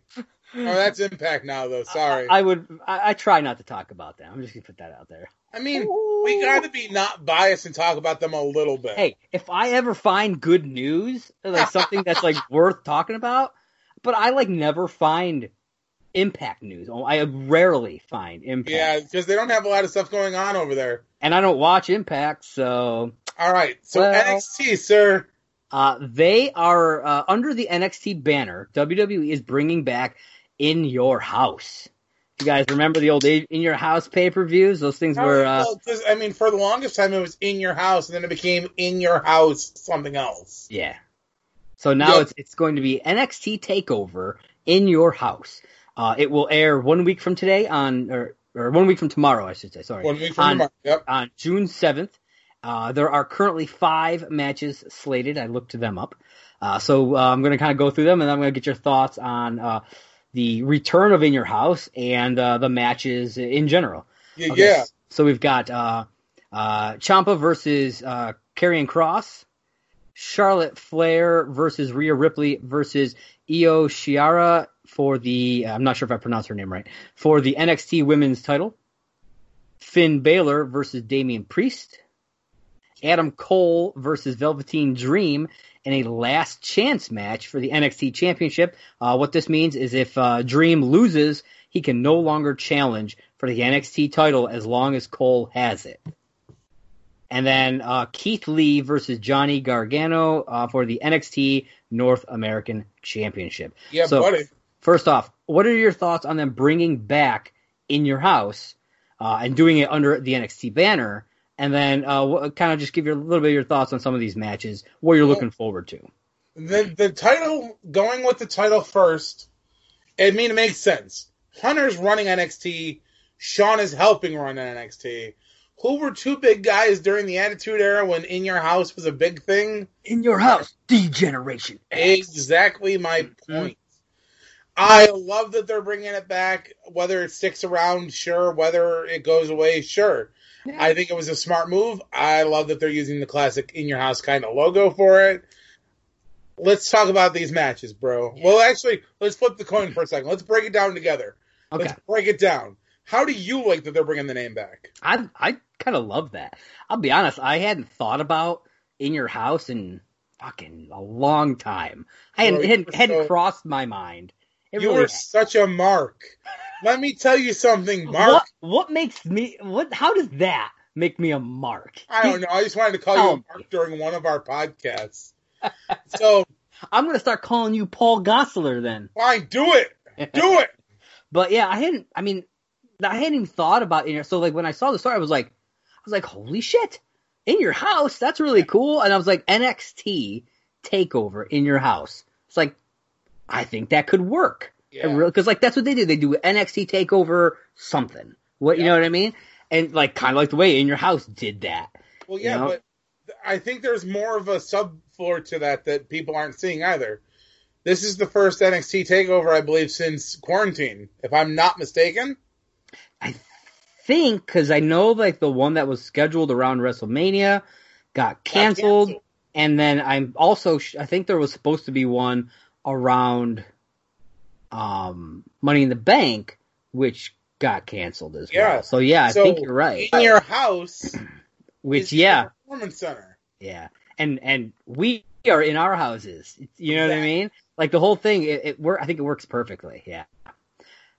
Oh, that's Impact now, though. Sorry. I, I would. I, I try not to talk about them. I'm just gonna put that out there. I mean, Ooh. we gotta be not biased and talk about them a little bit. Hey, if I ever find good news, like something that's like worth talking about, but I like never find Impact news. I rarely find Impact. Yeah, because they don't have a lot of stuff going on over there. And I don't watch Impact, so. All right, so well, N X T, sir. Uh, they are uh, under the N X T banner. W W E is bringing back In Your House. You guys remember the old In Your House pay-per-views? Those things oh, were... Uh, well, I mean, for the longest time, it was In Your House, and then it became In Your House something else. Yeah. So now yep. it's it's going to be N X T TakeOver In Your House. Uh, it will air one week from today on... Or, or one week from tomorrow, I should say. Sorry. One week from on, tomorrow, yep. On June seventh. Uh, there are currently five matches slated. I looked them up. Uh, so uh, I'm going to kind of go through them, and I'm going to get your thoughts on uh, the return of In Your House and uh, the matches in general. Yeah. Okay, yeah. So we've got uh, uh, Ciampa versus uh, Karrion Kross, Charlotte Flair versus Rhea Ripley versus Io Shirai for the – I'm not sure if I pronounced her name right – for the N X T Women's title, Finn Balor versus Damian Priest, Adam Cole versus Velveteen Dream in a last chance match for the N X T Championship. Uh, what this means is if uh, Dream loses, he can no longer challenge for the N X T title as long as Cole has it. And then uh, Keith Lee versus Johnny Gargano uh, for the N X T North American Championship. Yeah, so, buddy. First off, what are your thoughts on them bringing back In Your House uh, and doing it under the N X T banner? And then uh, kind of just give you a little bit of your thoughts on some of these matches, what you're well, looking forward to. The the title, going with the title first, I mean, it makes sense. Hunter's running N X T. Sean is helping run N X T. Who were two big guys during the Attitude Era when In Your House was a big thing? In Your House, D-Generation. Exactly my point. I love that they're bringing it back. Whether it sticks around, sure. Whether it goes away, sure. Yeah. I think it was a smart move. I love that they're using the classic In Your House kind of logo for it. Let's talk about these matches, bro. Yeah. Well, actually, let's flip the coin for a second. Let's break it down together. Okay. Let's break it down. How do you like that they're bringing the name back? I I kind of love that. I'll be honest. I hadn't thought about In Your House in fucking a long time. I hadn't, bro, hadn't, hadn't so, crossed my mind. It you really are has. Such a mark. Let me tell you something, Mark. What, what makes me... What? How does that make me a mark? I don't know. I just wanted to call oh. you a mark during one of our podcasts. So I'm going to start calling you Paul Gosselaar then. Fine, do it. Do it. But yeah, I hadn't... I mean, I hadn't even thought about In Your... So like when I saw the story, I was like, I was like, holy shit. In Your House? That's really cool. And I was like, N X T TakeOver In Your House. It's like, I think that could work. Because, yeah. like, that's what they do. They do N X T TakeOver something. What yeah. You know what I mean? And, like, kind of like the way In Your House did that. Well, yeah, you know? But I think there's more of a subfloor to that that people aren't seeing either. This is the first N X T TakeOver, I believe, since quarantine, if I'm not mistaken. I think, because I know, like, the one that was scheduled around WrestleMania got canceled. Got canceled. And then I'm also, I think there was supposed to be one around... Um, Money in the Bank, which got canceled as yeah. well. So yeah, I so think you're right. In Your House, which is yeah, the performance center. Yeah, and and we are in our houses. You know exactly. what I mean? Like the whole thing. It, it work. I think it works perfectly. Yeah.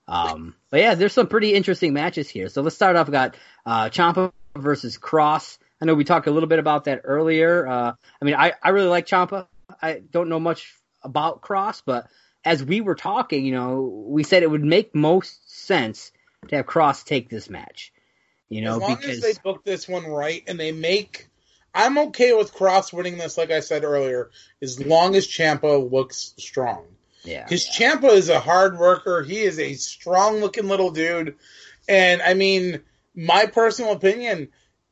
Um. But yeah, there's some pretty interesting matches here. So let's start off. We got uh, Ciampa versus Cross. I know we talked a little bit about that earlier. Uh, I mean, I I really like Ciampa. I don't know much about Cross, but as we were talking, you know, we said it would make most sense to have Cross take this match. You know, as long because... as they book this one right and they make... I'm okay with Cross winning this, like I said earlier, as long as Ciampa looks strong. Yeah. Because yeah. Ciampa is a hard worker. He is a strong-looking little dude. And, I mean, my personal opinion,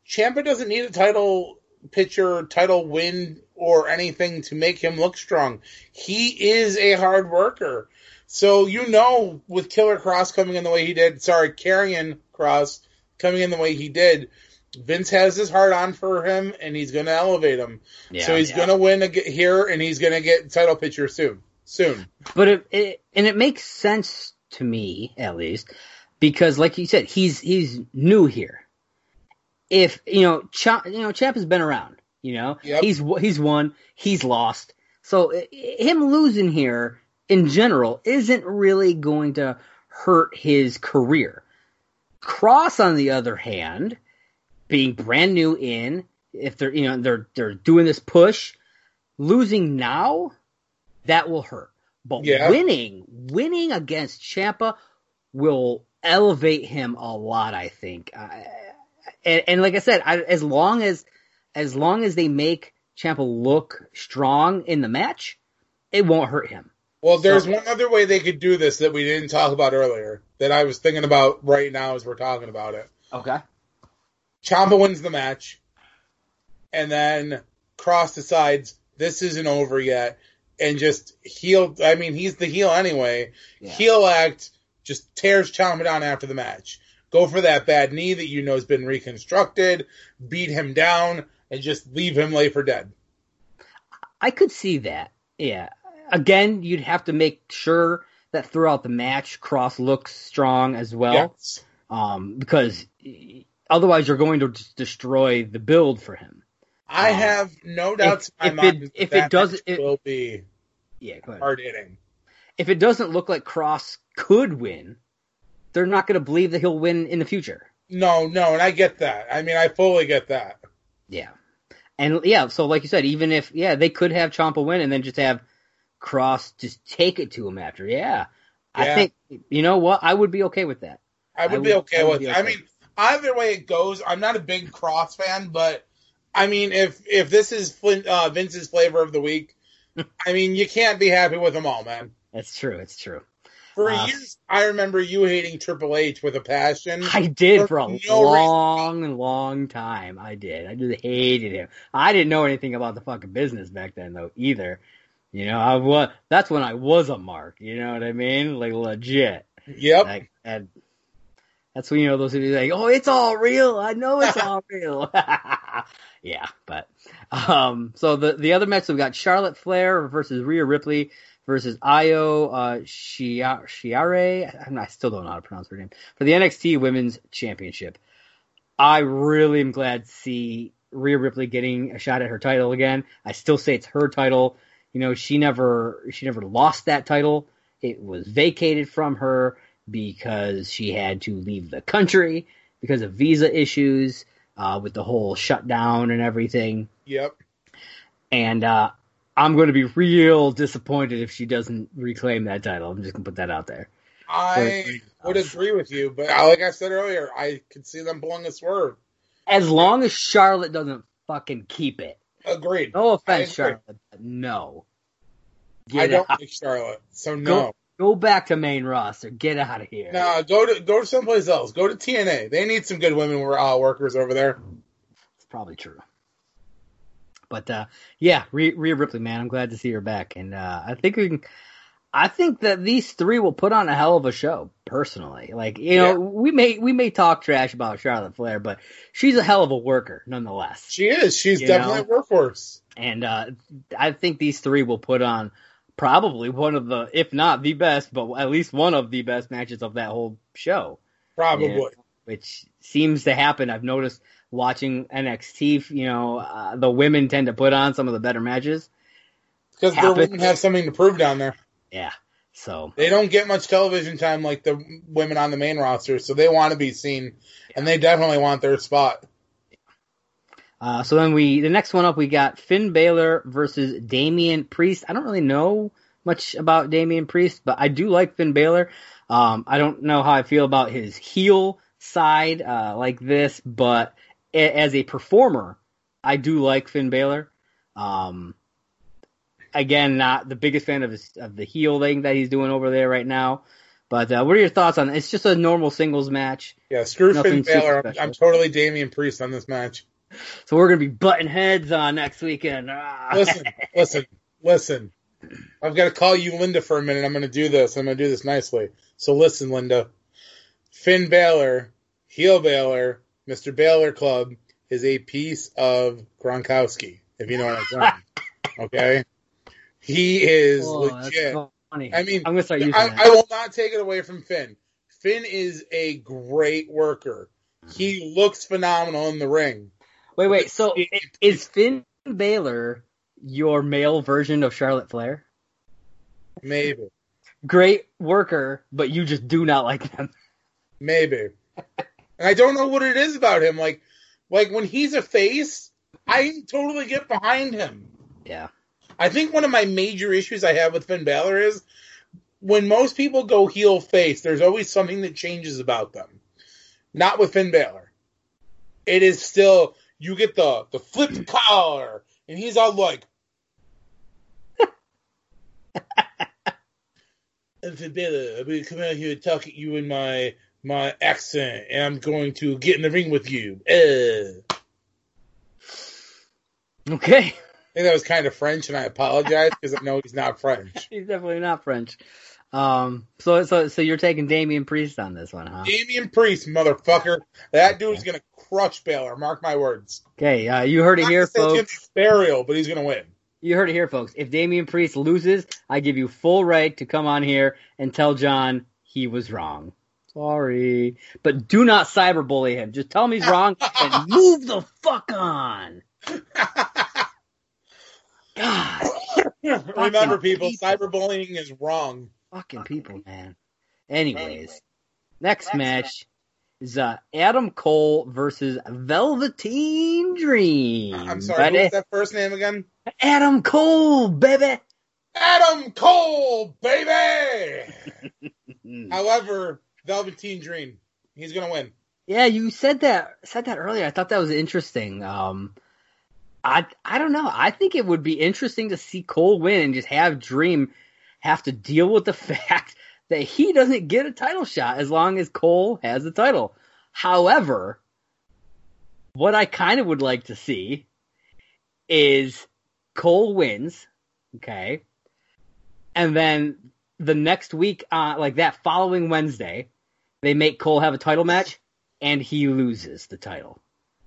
Ciampa doesn't need a title picture, title win, or anything to make him look strong. He is a hard worker. So you know with Killer Cross coming in the way he did, sorry, Karrion Kross coming in the way he did, Vince has his heart on for him, and he's going to elevate him. Yeah, so he's yeah. going to win a, here, and he's going to get title picture soon. soon. But it, it and it makes sense to me, at least, because like you said, he's he's new here. If you know, Chop, you know, Chop has been around. You know, yep. he's he's won, he's lost. So it, him losing here in general isn't really going to hurt his career. Kross, on the other hand, being brand new in, if they're you know they're they're doing this push, losing now, that will hurt. But yeah. winning, winning against Ciampa will elevate him a lot, I think. Uh, and, and like I said, I, as long as as long as they make Ciampa look strong in the match, it won't hurt him. Well, there's so, one other way they could do this that we didn't talk about earlier that I was thinking about right now as we're talking about it. Okay. Ciampa wins the match, and then Kross decides this isn't over yet, and just heel, I mean, he's the heel anyway. Yeah. Heel act, just tears Ciampa down after the match. Go for that bad knee that you know has been reconstructed, beat him down, and just leave him lay for dead. I could see that, yeah. Again, you'd have to make sure that throughout the match, Kross looks strong as well. Yes. Um, because otherwise you're going to just destroy the build for him. I um, have no doubts if, in my if mind it, if that it doesn't, it will be yeah, hard-hitting. If it doesn't look like Kross could win, they're not going to believe that he'll win in the future. No, no, and I get that. I mean, I fully get that. Yeah. And, yeah, so like you said, even if, yeah, they could have Ciampa win and then just have Kross just take it to him after. Yeah. yeah. I think, you know what? I would be okay with that. I would, I would be okay I would with it. Okay. I mean, either way it goes, I'm not a big Kross fan, but I mean, if, if this is Flint, uh, Vince's flavor of the week, I mean, you can't be happy with them all, man. That's true. It's true. For uh, years, I remember you hating Triple H with a passion. I did for, for a no long, reason. long time. I did. I just hated him. I didn't know anything about the fucking business back then, though, either. You know, I was, that's when I was a mark. You know what I mean? Like, legit. Yep. Like, and that's when, you know, those people like, oh, it's all real. I know it's all real. Yeah, but. Um, so the, the other match, we've got Charlotte Flair versus Rhea Ripley versus Io uh, Shirai. I'm not, I still don't know how to pronounce her name. For the N X T Women's Championship. I really am glad to see Rhea Ripley getting a shot at her title again. I still say it's her title. You know, she never she never lost that title. It was vacated from her because she had to leave the country because of visa issues uh, with the whole shutdown and everything. Yep. And uh, I'm going to be real disappointed if she doesn't reclaim that title. I'm just going to put that out there. I but, uh, would agree with you, but like I said earlier, I could see them pulling a swerve. As long as Charlotte doesn't fucking keep it. Agreed. No offense, Charlotte. No. Get I don't out. like Charlotte, so no. Go, go back to main roster. Get out of here. No, go to go to someplace else. Go to T N A. They need some good women uh, workers over there. It's probably true. But uh, yeah, Rhea, Rhea Ripley, man, I'm glad to see her back, and uh, I think we can. I think that these three will put on a hell of a show. Personally, like you know, yeah. we may we may talk trash about Charlotte Flair, but she's a hell of a worker nonetheless. She is. She's definitely know? a workhorse. And uh, I think these three will put on probably one of the, if not the best, but at least one of the best matches of that whole show. Probably, you know, which seems to happen. I've noticed watching N X T. You know, uh, the women tend to put on some of the better matches because the women have something to prove down there. Yeah, so they don't get much television time like the women on the main roster, so they want to be seen, yeah. and they definitely want their spot. Uh, so then we, the next one up, we got Finn Balor versus Damian Priest. I don't really know much about Damian Priest, but I do like Finn Balor. Um, I don't know how I feel about his heel side uh, like this, but a- as a performer, I do like Finn Balor. Um, Again, not the biggest fan of his, of the heel thing that he's doing over there right now. But uh, what are your thoughts on it? It's just a normal singles match. Yeah, screw Nothing Finn Balor. I'm, I'm totally Damian Priest on this match. So we're going to be butting heads on next weekend. Ah. Listen, listen, listen. I've got to call you Linda for a minute. I'm going to do this. I'm going to do this nicely. So listen, Linda. Finn Balor, heel Balor, Mister Balor Club is a piece of Gronkowski, if you know what I'm saying. Okay? He is oh, legit. That's funny. I mean, I'm gonna start using I, that. I will not take it away from Finn. Finn is a great worker. He looks phenomenal in the ring. Wait, wait. So is Finn Balor your male version of Charlotte Flair? Maybe. Great worker, but you just do not like him. Maybe. And I don't know what it is about him. Like, like when he's a face, I totally get behind him. Yeah. I think one of my major issues I have with Finn Balor is when most people go heel face, there's always something that changes about them. Not with Finn Balor. It is still, you get the, the flipped collar, and he's all like, and Finn Balor, I'm going to come out here and talk at you in my my accent, and I'm going to get in the ring with you. Uh. Okay. I think that was kind of French, and I apologize because I know he's not French. He's definitely not French. Um, so, so, so you're taking Damian Priest on this one, huh? Damian Priest, motherfucker! That okay. dude's gonna crush Balor. Mark my words. Okay, uh, you heard it here, folks. Burial, but he's gonna win. You heard it here, folks. If Damian Priest loses, I give you full right to come on here and tell John he was wrong. Sorry, but do not cyberbully him. Just tell him he's wrong and move the fuck on. God. Remember, people, people, cyberbullying is wrong. Fucking people, man. Anyways, anyway. next, next match, match is uh, Adam Cole versus Velveteen Dream. Uh, I'm sorry, what's that first name again? Adam Cole, baby. Adam Cole, baby. However, Velveteen Dream, he's gonna win. Yeah, you said that said that earlier. I thought that was interesting. Um, I I don't know. I think it would be interesting to see Cole win and just have Dream have to deal with the fact that he doesn't get a title shot as long as Cole has the title. However, what I kind of would like to see is Cole wins, okay, and then the next week, uh, like that following Wednesday, they make Cole have a title match, and he loses the title.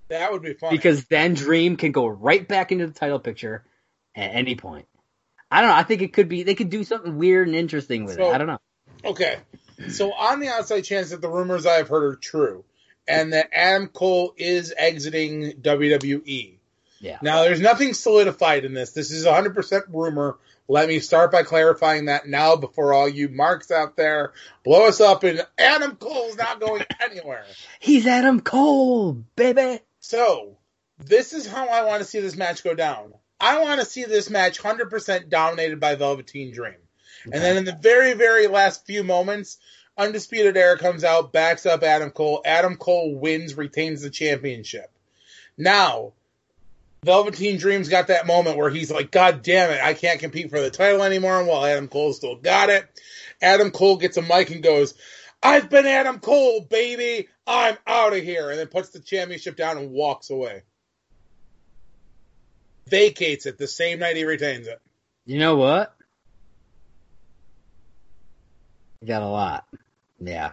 That would be fun. Because then Dream can go right back into the title picture at any point. I don't know. I think it could be, they could do something weird and interesting with so, it. I don't know. Okay. So on the outside chance that the rumors I've heard are true and that Adam Cole is exiting W W E. Yeah. Now there's nothing solidified in this. This is one hundred percent rumor. Let me start by clarifying that now before all you marks out there blow us up and Adam Cole's not going anywhere. He's Adam Cole, baby. So this is how I want to see this match go down. I want to see this match one hundred percent dominated by Velveteen Dream. And then in the very, very last few moments, Undisputed Era comes out, backs up Adam Cole. Adam Cole wins, retains the championship. Now, Velveteen Dream's got that moment where he's like, God damn it, I can't compete for the title anymore while Adam Cole still got it. Adam Cole gets a mic and goes, I've been Adam Cole, baby. I'm out of here. And then puts the championship down and walks away. Vacates it the same night he retains it. You know what? Got a lot. Yeah.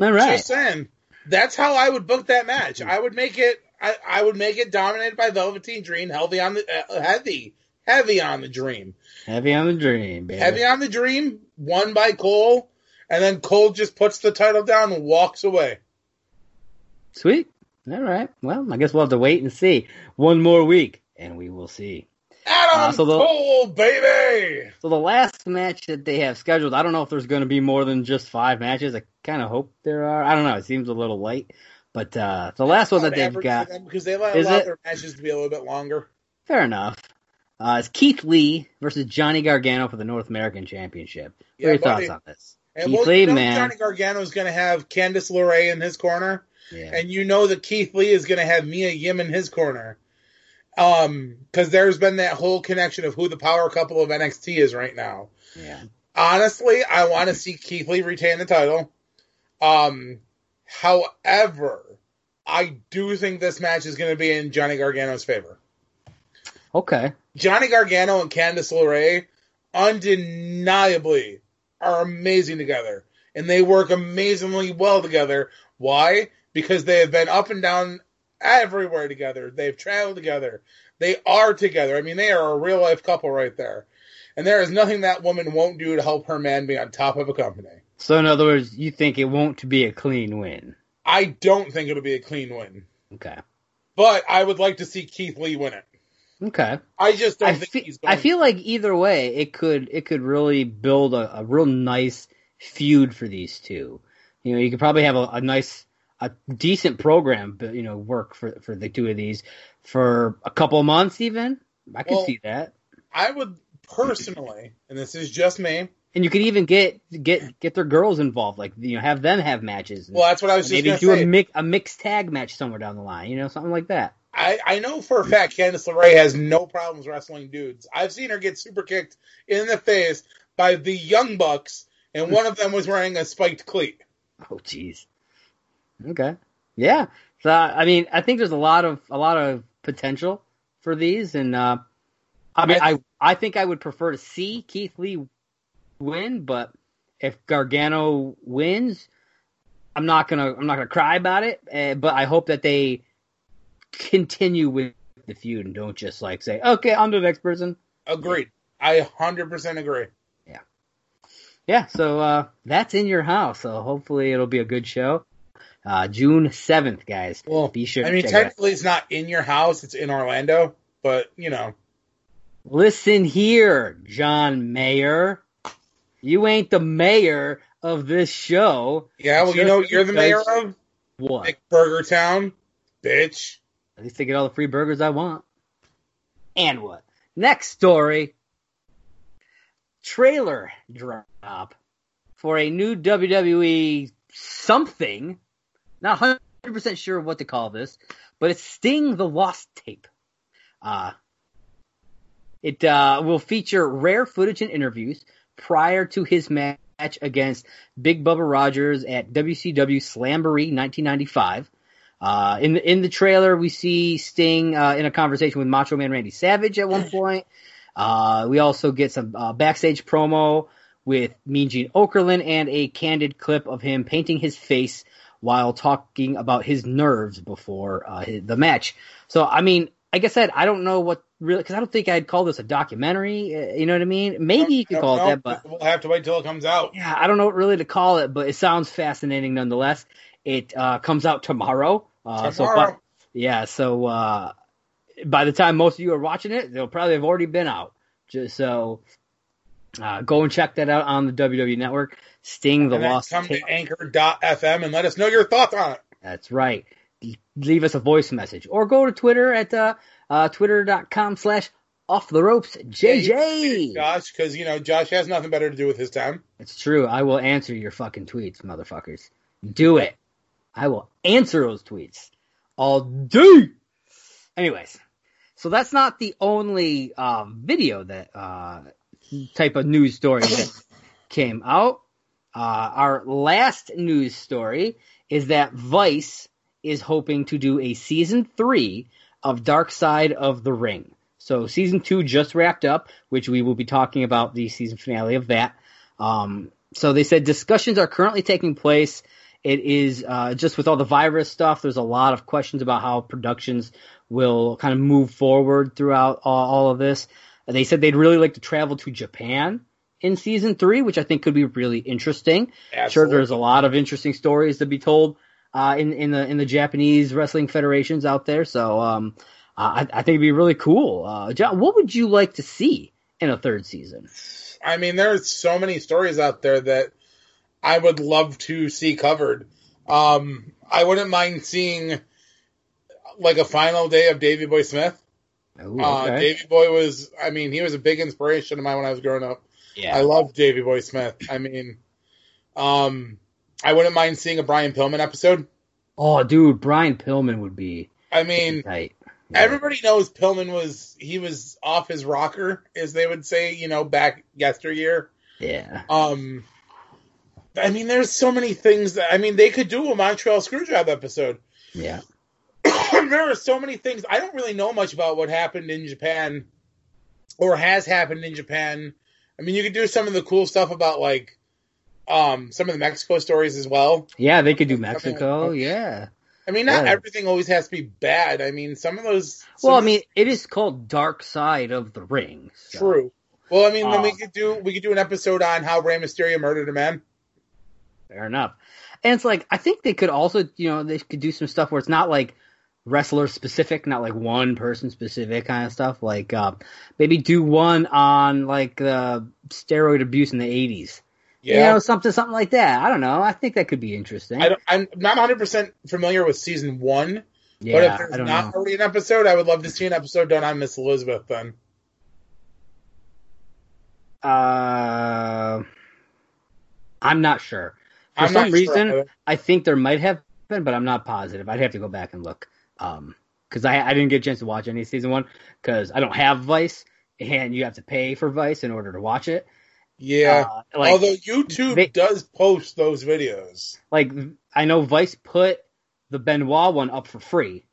All right. Just saying, that's how I would book that match. I would make it. I, I would make it dominated by Velveteen Dream, heavy on the uh, heavy, heavy on the Dream, heavy on the Dream, baby. Heavy on the Dream. Won by Cole, and then Cole just puts the title down and walks away. Sweet. All right. Well, I guess we'll have to wait and see. One more week. And we will see. Adam uh, so the, Cole, baby! So the last match that they have scheduled, I don't know if there's going to be more than just five matches. I kind of hope there are. I don't know. It seems a little light. But uh, the last one that they've got... Because they allow their matches to be a little bit longer. Fair enough. Uh, it's Keith Lee versus Johnny Gargano for the North American Championship. Yeah, what are your buddy. thoughts on this? And Keith well, Lee, you know man. Johnny Gargano's going to have Candice LeRae in his corner. Yeah. And you know that Keith Lee is going to have Mia Yim in his corner. Um, because there's been that whole connection of who the power couple of N X T is right now. Yeah. Honestly, I want to see Keith Lee retain the title. Um, however, I do think this match is going to be in Johnny Gargano's favor. Okay. Johnny Gargano and Candice LeRae undeniably are amazing together. And they work amazingly well together. Why? Because they have been up and down everywhere together. They've traveled together. They are together. I mean, they are a real life couple right there. And there is nothing that woman won't do to help her man be on top of a company. So, in other words, you think it won't be a clean win? I don't think it'll be a clean win. Okay. But I would like to see Keith Lee win it. Okay. I just don't I think fe- he's going I feel to. Like either way, it could it could really build a, a real nice feud for these two. You know, you could probably have a, a nice, a decent program, you know, work for, for the two of these for a couple of months even. I could well, see that. I would personally, and this is just me. And you could even get get get their girls involved, like, you know, have them have matches. And, well, that's what I was just going to say. Maybe do a mix, a mixed tag match somewhere down the line, you know, something like that. I, I know for a fact Candice LeRae has no problems wrestling dudes. I've seen her get super kicked in the face by the Young Bucks, and one of them was wearing a spiked cleat. Oh, jeez. Okay. Yeah. So, I mean, I think there's a lot of a lot of potential for these, and uh, I mean, I I think I would prefer to see Keith Lee win, but if Gargano wins, I'm not gonna I'm not gonna cry about it. Uh, but I hope that they continue with the feud and don't just like say, okay, on to the next person. Agreed. I one hundred percent agree. Yeah. Yeah, so uh, that's In Your House. So hopefully it'll be a good show. Uh, June seventh, guys. Well, be sure I mean, to check technically it out. It's not in your house. It's in Orlando, but, you know. Listen here, John Mayer. You ain't the mayor of this show. Yeah, well, just you know what you're the mayor of? What? Big Burger Town, bitch. At least I get all the free burgers I want. And what? Next story. Trailer drop for a new W W E something. Not one hundred percent sure what to call this, but it's Sting the Lost Tape. Uh, it uh, will feature rare footage and interviews prior to his match against Big Bubba Rogers at W C W Slamboree nineteen ninety-five. Uh, in the, in the trailer, we see Sting, uh, in a conversation with Macho Man Randy Savage at one point. Uh, we also get some, uh, backstage promo with Mean Gene Okerlund and a candid clip of him painting his face while talking about his nerves before, uh, his, the match. So, I mean, like I said, I don't know what really, cause I don't think I'd call this a documentary. Uh, you know what I mean? Maybe you could call know. it that, but we'll have to wait till it comes out. Yeah. I don't know what really to call it, but it sounds fascinating nonetheless. It, uh, comes out tomorrow. Uh, so far, yeah, so uh, by the time most of you are watching it, they'll probably have already been out. Just so uh, go and check that out on the W W E Network. Sting the Lost Tape. Come to anchor dot f m and let us know your thoughts on it. That's right. Leave us a voice message or go to Twitter at uh, uh, twitter dot com slash off the ropes J J. Josh, because you know Josh has nothing better to do with his time. It's true. I will answer your fucking tweets, motherfuckers. Do it. I will answer those tweets all day. Anyways, so that's not the only uh, video that uh, type of news story that came out. Uh, our last news story is that Vice is hoping to do a season three of Dark Side of the Ring. So season two just wrapped up, which we will be talking about the season finale of that. Um, so they said discussions are currently taking place. It is uh, just with all the virus stuff, there's a lot of questions about how productions will kind of move forward throughout all, all of this. They said they'd really like to travel to Japan in season three, which I think could be really interesting. Absolutely. Sure, there's a lot of interesting stories to be told uh, in, in the in the Japanese wrestling federations out there. So um, I, I think it'd be really cool. Uh, John, what would you like to see in a third season? I mean, there's so many stories out there that I would love to see covered. Um, I wouldn't mind seeing like a final day of Davey Boy Smith. Ooh, okay. uh, Davey Boy was, I mean, he was a big inspiration of mine when I was growing up. Yeah. I loved Davey Boy Smith. I mean, um, I wouldn't mind seeing a Brian Pillman episode. Oh, dude, Brian Pillman would be. I mean, yeah. Everybody knows Pillman was, he was off his rocker, as they would say, you know, back yesteryear. Yeah. Um, I mean, there's so many things that, I mean, they could do a Montreal Screwjob episode. Yeah. There are so many things. I don't really know much about what happened in Japan or has happened in Japan. I mean, you could do some of the cool stuff about, like, um, some of the Mexico stories as well. Yeah, they could do Mexico. Like, yeah. I mean, not yeah. everything always has to be bad. I mean, some of those. Some well, I mean, it is called Dark Side of the Ring. So. True. Well, I mean, then uh, we could do we could do an episode on how Rey Mysterio murdered a man. Fair enough. And it's like, I think they could also, you know, they could do some stuff where it's not like wrestler specific, not like one person specific kind of stuff. Like uh, maybe do one on like uh, steroid abuse in the eighties. Yeah. You know, something something like that. I don't know. I think that could be interesting. I don't, I'm not one hundred percent familiar with season one. Yeah, but if there's I don't not know. already an episode, I would love to see an episode done on Miss Elizabeth then. Uh, I'm not sure. For I'm some reason, sure. I think there might have been, but I'm not positive. I'd have to go back and look. Um, because I, I didn't get a chance to watch any season one because I don't have Vice, and you have to pay for Vice in order to watch it. Yeah, uh, like, although YouTube they, does post those videos. Like, I know Vice put the Benoit one up for free.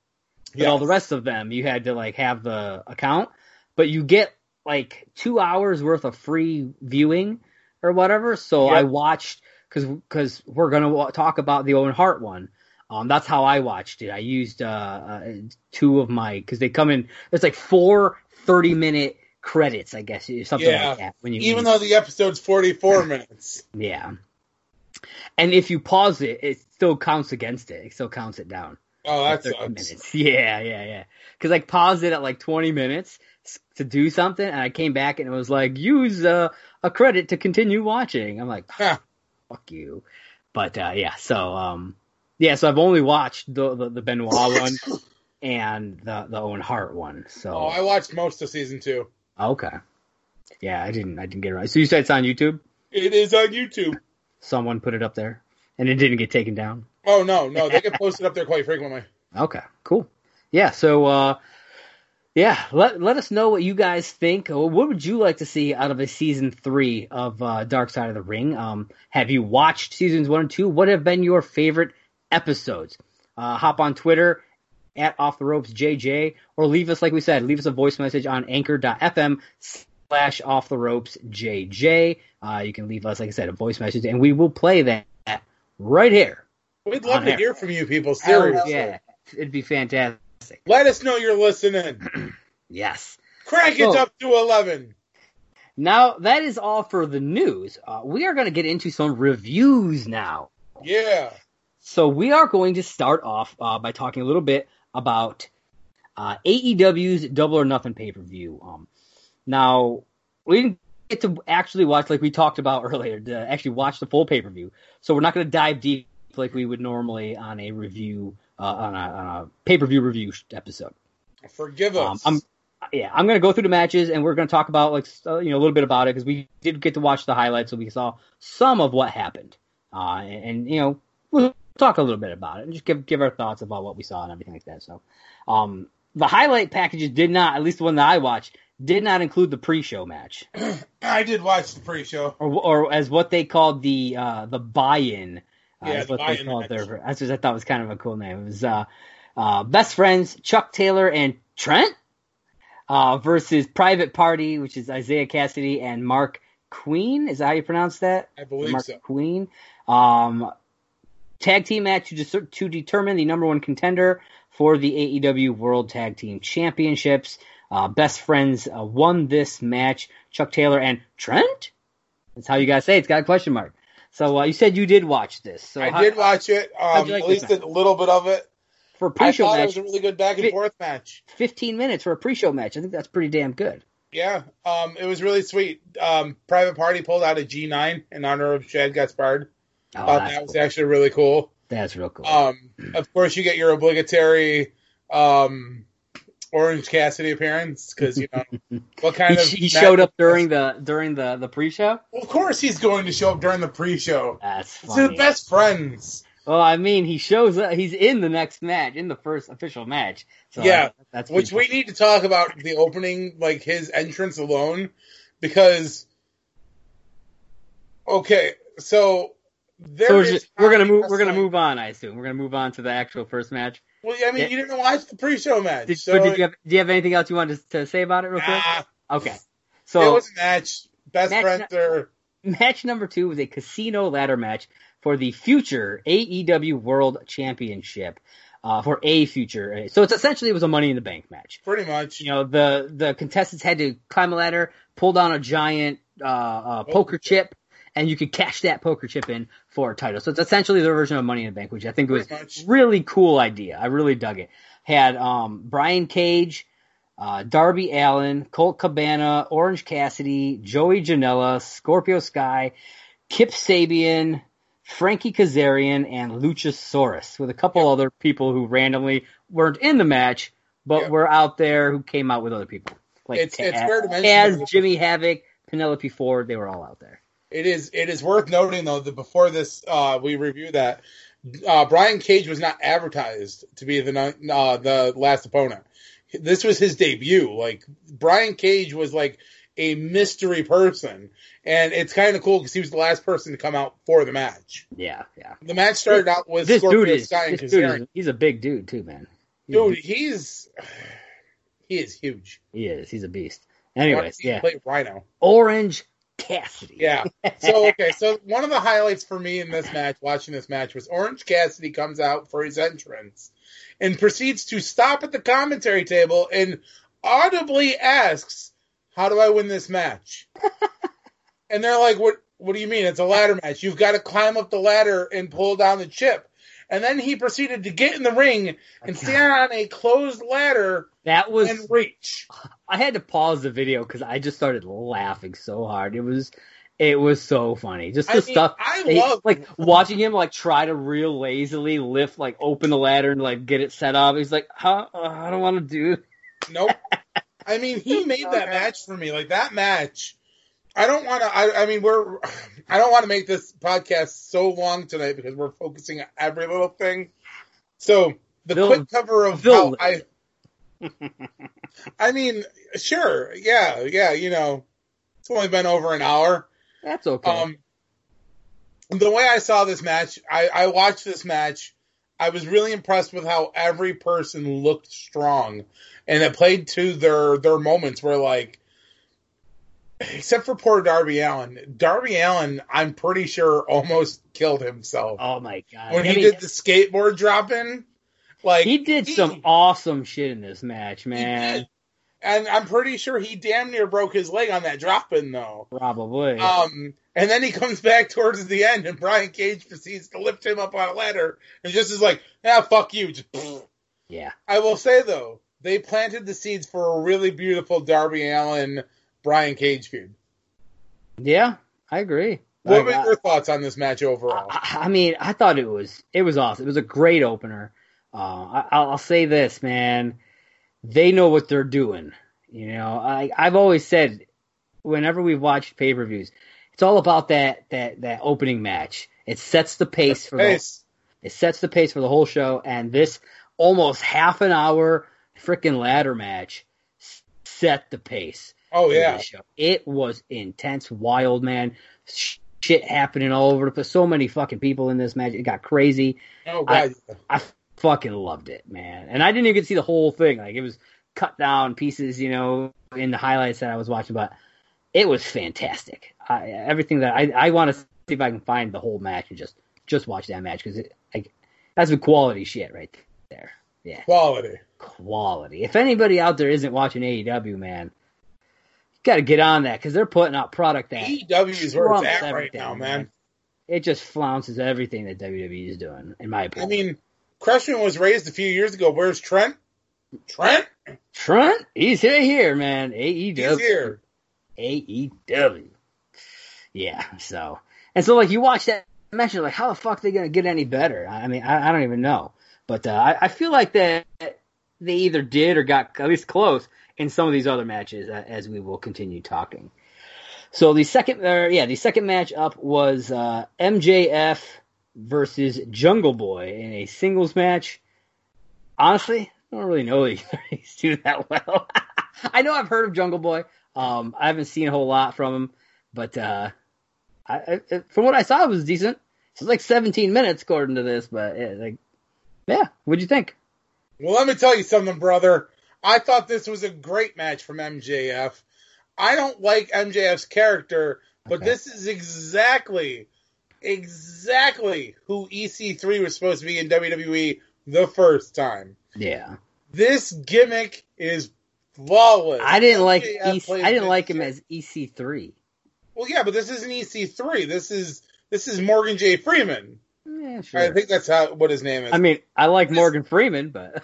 But yes. All the rest of them, you had to, like, have the account. But you get, like, two hours worth of free viewing or whatever. So yep. I watched, because we're going to w- talk about the Owen Hart one. Um, that's how I watched it. I used uh, uh, two of my, because they come in, there's like four thirty-minute credits, I guess, something yeah. like that. When you even when, though the episode's forty-four minutes. Yeah. And if you pause it, it still counts against it. It still counts it down. Oh, that sucks. Minutes. Yeah, yeah, yeah. Because I paused it at like twenty minutes to do something, and I came back, and it was like, use uh, a credit to continue watching. I'm like, huh. Fuck you. But, uh, yeah, so, um, yeah, so I've only watched the, the, the Benoit one and the, the Owen Hart one. So. Oh, I watched most of season two. Okay. Yeah, I didn't I didn't get it right. So you said it's on YouTube? It is on YouTube. Someone put it up there, and it didn't get taken down? Oh, no, no. They get posted up there quite frequently. Okay, cool. Yeah, so, uh, yeah, let let us know what you guys think. What would you like to see out of a season three of uh, Dark Side of the Ring? Um, have you watched seasons one and two? What have been your favorite episodes? Uh, hop on Twitter at Off the Ropes J J, or leave us, like we said, leave us a voice message on anchor dot f m slash Off the Ropes J J. Uh, you can leave us, like I said, a voice message, and we will play that right here. We'd love to air. hear from you people, seriously. Yeah, it'd be fantastic. Let us know you're listening. Yes. Crank so, it up to eleven. Now, that is all for the news. Uh, we are going to get into some reviews now. Yeah. So we are going to start off uh, by talking a little bit about uh, A E W's Double or Nothing pay-per-view. Um, now, we didn't get to actually watch, like we talked about earlier, to actually watch the full pay-per-view. So we're not going to dive deep like we would normally on a review, uh, on, a, on a pay-per-view review episode. Forgive us. Um, I'm, yeah, I'm going to go through the matches, and we're going to talk about like uh, you know a little bit about it, because we did get to watch the highlights, so we saw some of what happened. Uh, and, and, you know, we'll talk a little bit about it and just give give our thoughts about what we saw and everything like that. So um, the highlight packages did not, at least the one that I watched, did not include the pre-show match. I did watch the pre-show. Or, or as what they called the uh, the buy-in. Uh, yeah, that's what they called their, that's what I thought was kind of a cool name. It was uh, uh, Best Friends, Chuck Taylor and Trent uh, versus Private Party, which is Isaiah Cassidy and Mark Queen. Is that how you pronounce that? I believe Mark so. Mark Queen. Um, tag team match to, de- to determine the number one contender for the A E W World Tag Team Championships. Uh, Best Friends uh, won this match. Chuck Taylor and Trent? That's how you guys say it. It's got a question mark. So uh, you said you did watch this. So I how, did watch it, um, like at least a little bit of it. For a pre-show match, I thought match, it was a really good back and forth match. Fifteen minutes for a pre-show match. I think that's pretty damn good. Yeah, um, it was really sweet. Um, Private Party pulled out a G nine in honor of Shad Gaspard. Oh, uh, that was cool. Actually really cool. That's real cool. Um, of course, you get your obligatory um, Orange Cassidy appearance because you know what kind he, of he showed up during the during the, the pre-show. Well, of course, he's going to show up during the pre-show. That's funny. It's his Best Friends. Well, I mean, he shows up. He's in the next match, in the first official match. So yeah, I, that's which we need to talk about the opening, like his entrance alone, because okay, so. So just, we're gonna move. We're gonna move on. I assume we're gonna move on to the actual first match. Well, I mean, yeah. You didn't watch the pre-show match. Did, so did you have? Do you have anything else you wanted to, to say about it, real quick? Nah, okay. So it was a match. Best match friends. Or... Match number two was a casino ladder match for the future A E W World Championship. uh, for a future. So it's essentially it was a Money in the Bank match. Pretty much. You know, the, the contestants had to climb a ladder, pull down a giant uh, uh, poker oh, chip, and you could cash that poker chip in for a title. So it's essentially their version of Money in the Bank, which I think was a really cool idea. I really dug it. Had um, Brian Cage, uh, Darby Allin, Colt Cabana, Orange Cassidy, Joey Janela, Scorpio Sky, Kip Sabian, Frankie Kazarian, and Luchasaurus, with a couple yep. other people who randomly weren't in the match, but yep. were out there who came out with other people. Like it's, Taz, it's fair to mention Taz, Jimmy Havoc, Penelope Ford, they were all out there. It is it is worth noting, though, that before this, uh, we review that, uh, Brian Cage was not advertised to be the uh, the last opponent. This was his debut. Like, Brian Cage was like a mystery person, and it's kind of cool because he was the last person to come out for the match. Yeah, yeah. The match started this, out with this Scorpio dude is, Sky this and dude is, he's a big dude, too, man. He's dude, he's he is huge. He is. He's a beast. Anyways, he yeah. played Rhino. Orange Cassidy. Yeah. So, okay. So, one of the highlights for me in this match, watching this match, was Orange Cassidy comes out for his entrance and proceeds to stop at the commentary table and audibly asks, "How do I win this match?" And they're like, "What? What do you mean? It's a ladder match. You've got to climb up the ladder and pull down the chip." And then he proceeded to get in the ring and stand on a closed ladder that was, and reach. I had to pause the video because I just started laughing so hard. It was it was so funny. Just the I mean, stuff. I they, love like watching him like try to real lazily lift, like open the ladder and like get it set up. He's like, huh? Uh, I don't want to do it. Nope. I mean, he made that match for me. Like that match. I don't want to. I, I mean, we're. I don't want to make this podcast so long tonight because we're focusing on every little thing. So the Bill, quick cover of Bill. how I. I mean, sure, yeah, yeah. You know, it's only been over an hour. That's okay. Um, the way I saw this match, I, I watched this match. I was really impressed with how every person looked strong, and it played to their their moments where like. Except for poor Darby Allin. Darby Allin, I'm pretty sure, almost killed himself. Oh, my God. When I he mean, did the skateboard dropping. Like, he did he, some awesome shit in this match, man. And I'm pretty sure he damn near broke his leg on that drop-in, though. Probably. Um, and then he comes back towards the end, and Brian Cage proceeds to lift him up on a ladder, and just is like, ah, fuck you. Just, yeah. I will say, though, they planted the seeds for a really beautiful Darby Allin Brian Cage feud. Yeah, I agree. What were your thoughts on this match overall? I, I mean, I thought it was it was awesome. It was a great opener. Uh, I, I'll say this, man. They know what they're doing. You know, I, I've always said, whenever we've watched pay-per-views, it's all about that that that opening match. It sets the pace for the it sets the pace for the whole show. And this almost half an hour freaking ladder match set the pace. Oh, yeah. It was intense, wild, man. Shit happening all over the place. So many fucking people in this match. It got crazy. Oh, God. I, I fucking loved it, man. And I didn't even get to see the whole thing. Like, it was cut down pieces, you know, in the highlights that I was watching. But it was fantastic. I, everything that I, I want to see if I can find the whole match and just, just watch that match because it like that's some quality shit right there. Yeah. Quality. Quality. If anybody out there isn't watching A E W, man, got to get on that because they're putting out product that A E W is where it's at right now, man. man. It just flounces everything that W W E is doing, in my opinion. I mean, Crushman was raised a few years ago. Where's Trent? Trent? Trent? He's here, here, man. A E W. He's here. A E W. Yeah, so. And so, like, you watch that match, you're like, how the fuck are they going to get any better? I mean, I, I don't even know. But uh, I, I feel like that they either did or got at least close in some of these other matches, uh, as we will continue talking. So the second, uh, yeah, the second match up was uh, M J F versus Jungle Boy in a singles match. Honestly, I don't really know these two that well. I know I've heard of Jungle Boy. Um, I haven't seen a whole lot from him, but uh, I, I, from what I saw, it was decent. It was like seventeen minutes according to this, but yeah, like, yeah. What'd you think? Well, let me tell you something, brother. I thought this was a great match from M J F. I don't like M J F's character, but okay. This is exactly, exactly who E C three was supposed to be in W W E the first time. Yeah. This gimmick is flawless. I didn't like E C, I didn't like him as E C three. Well, yeah, but this isn't E C three. This is this is Morgan J. Freeman. Yeah, sure. I think that's how what his name is. I mean, I like this, Morgan Freeman, but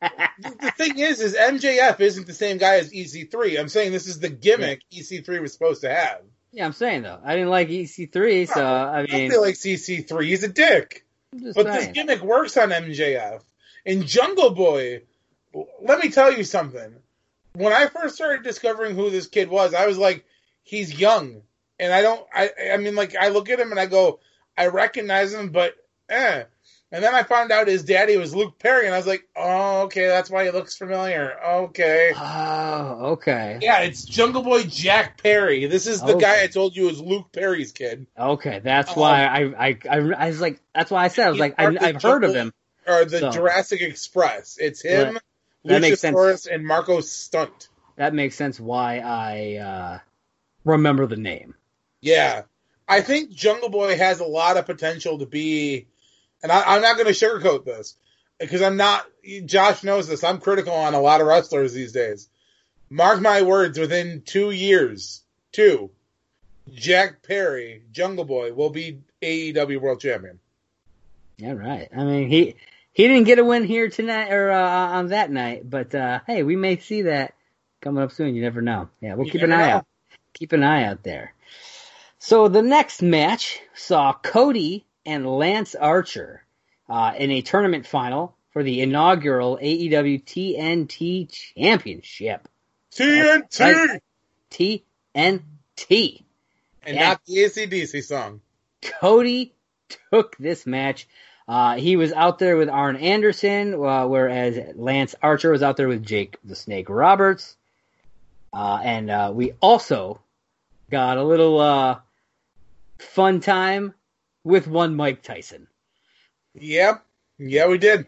the thing is, is M J F isn't the same guy as E C three. I'm saying this is the gimmick yeah. E C three was supposed to have. Yeah, I'm saying though, I didn't like E C three, so I mean, I feel like E C three. He's a dick, but saying. This gimmick works on M J F and Jungle Boy. Let me tell you something. When I first started discovering who this kid was, I was like, he's young, and I don't. I I mean, like, I look at him and I go, I recognize him, but eh. And then I found out his daddy was Luke Perry, and I was like, oh, okay, that's why he looks familiar. Okay. Oh, okay. Yeah, it's Jungle Boy Jack Perry. This is the okay. guy I told you was Luke Perry's kid. Okay, that's um, why I, I, I, I was like, that's why I said, I was like, I, I've heard Jungle, of him. Or the so. Jurassic Express. It's him, right. That Luchasaurus, and Marco Stunt. That makes sense why I uh, remember the name. Yeah. I think Jungle Boy has a lot of potential to be... And I, I'm not going to sugarcoat this because I'm not, Josh knows this. I'm critical on a lot of wrestlers these days. Mark my words, within two years, two, Jack Perry, Jungle Boy, will be A E W World Champion. Yeah, right. I mean, he, he didn't get a win here tonight or uh, on that night, but uh, hey, we may see that coming up soon. You never know. Yeah, we'll you keep an eye know. out. Keep an eye out there. So the next match saw Cody and Lance Archer uh, in a tournament final for the inaugural A E W T N T Championship. T N T! Right. T N T. And, and not the A C D C song. Cody took this match. Uh, he was out there with Arn Anderson, uh, whereas Lance Archer was out there with Jake the Snake Roberts. Uh, and uh, we also got a little uh, fun time with one Mike Tyson. Yep. Yeah, we did.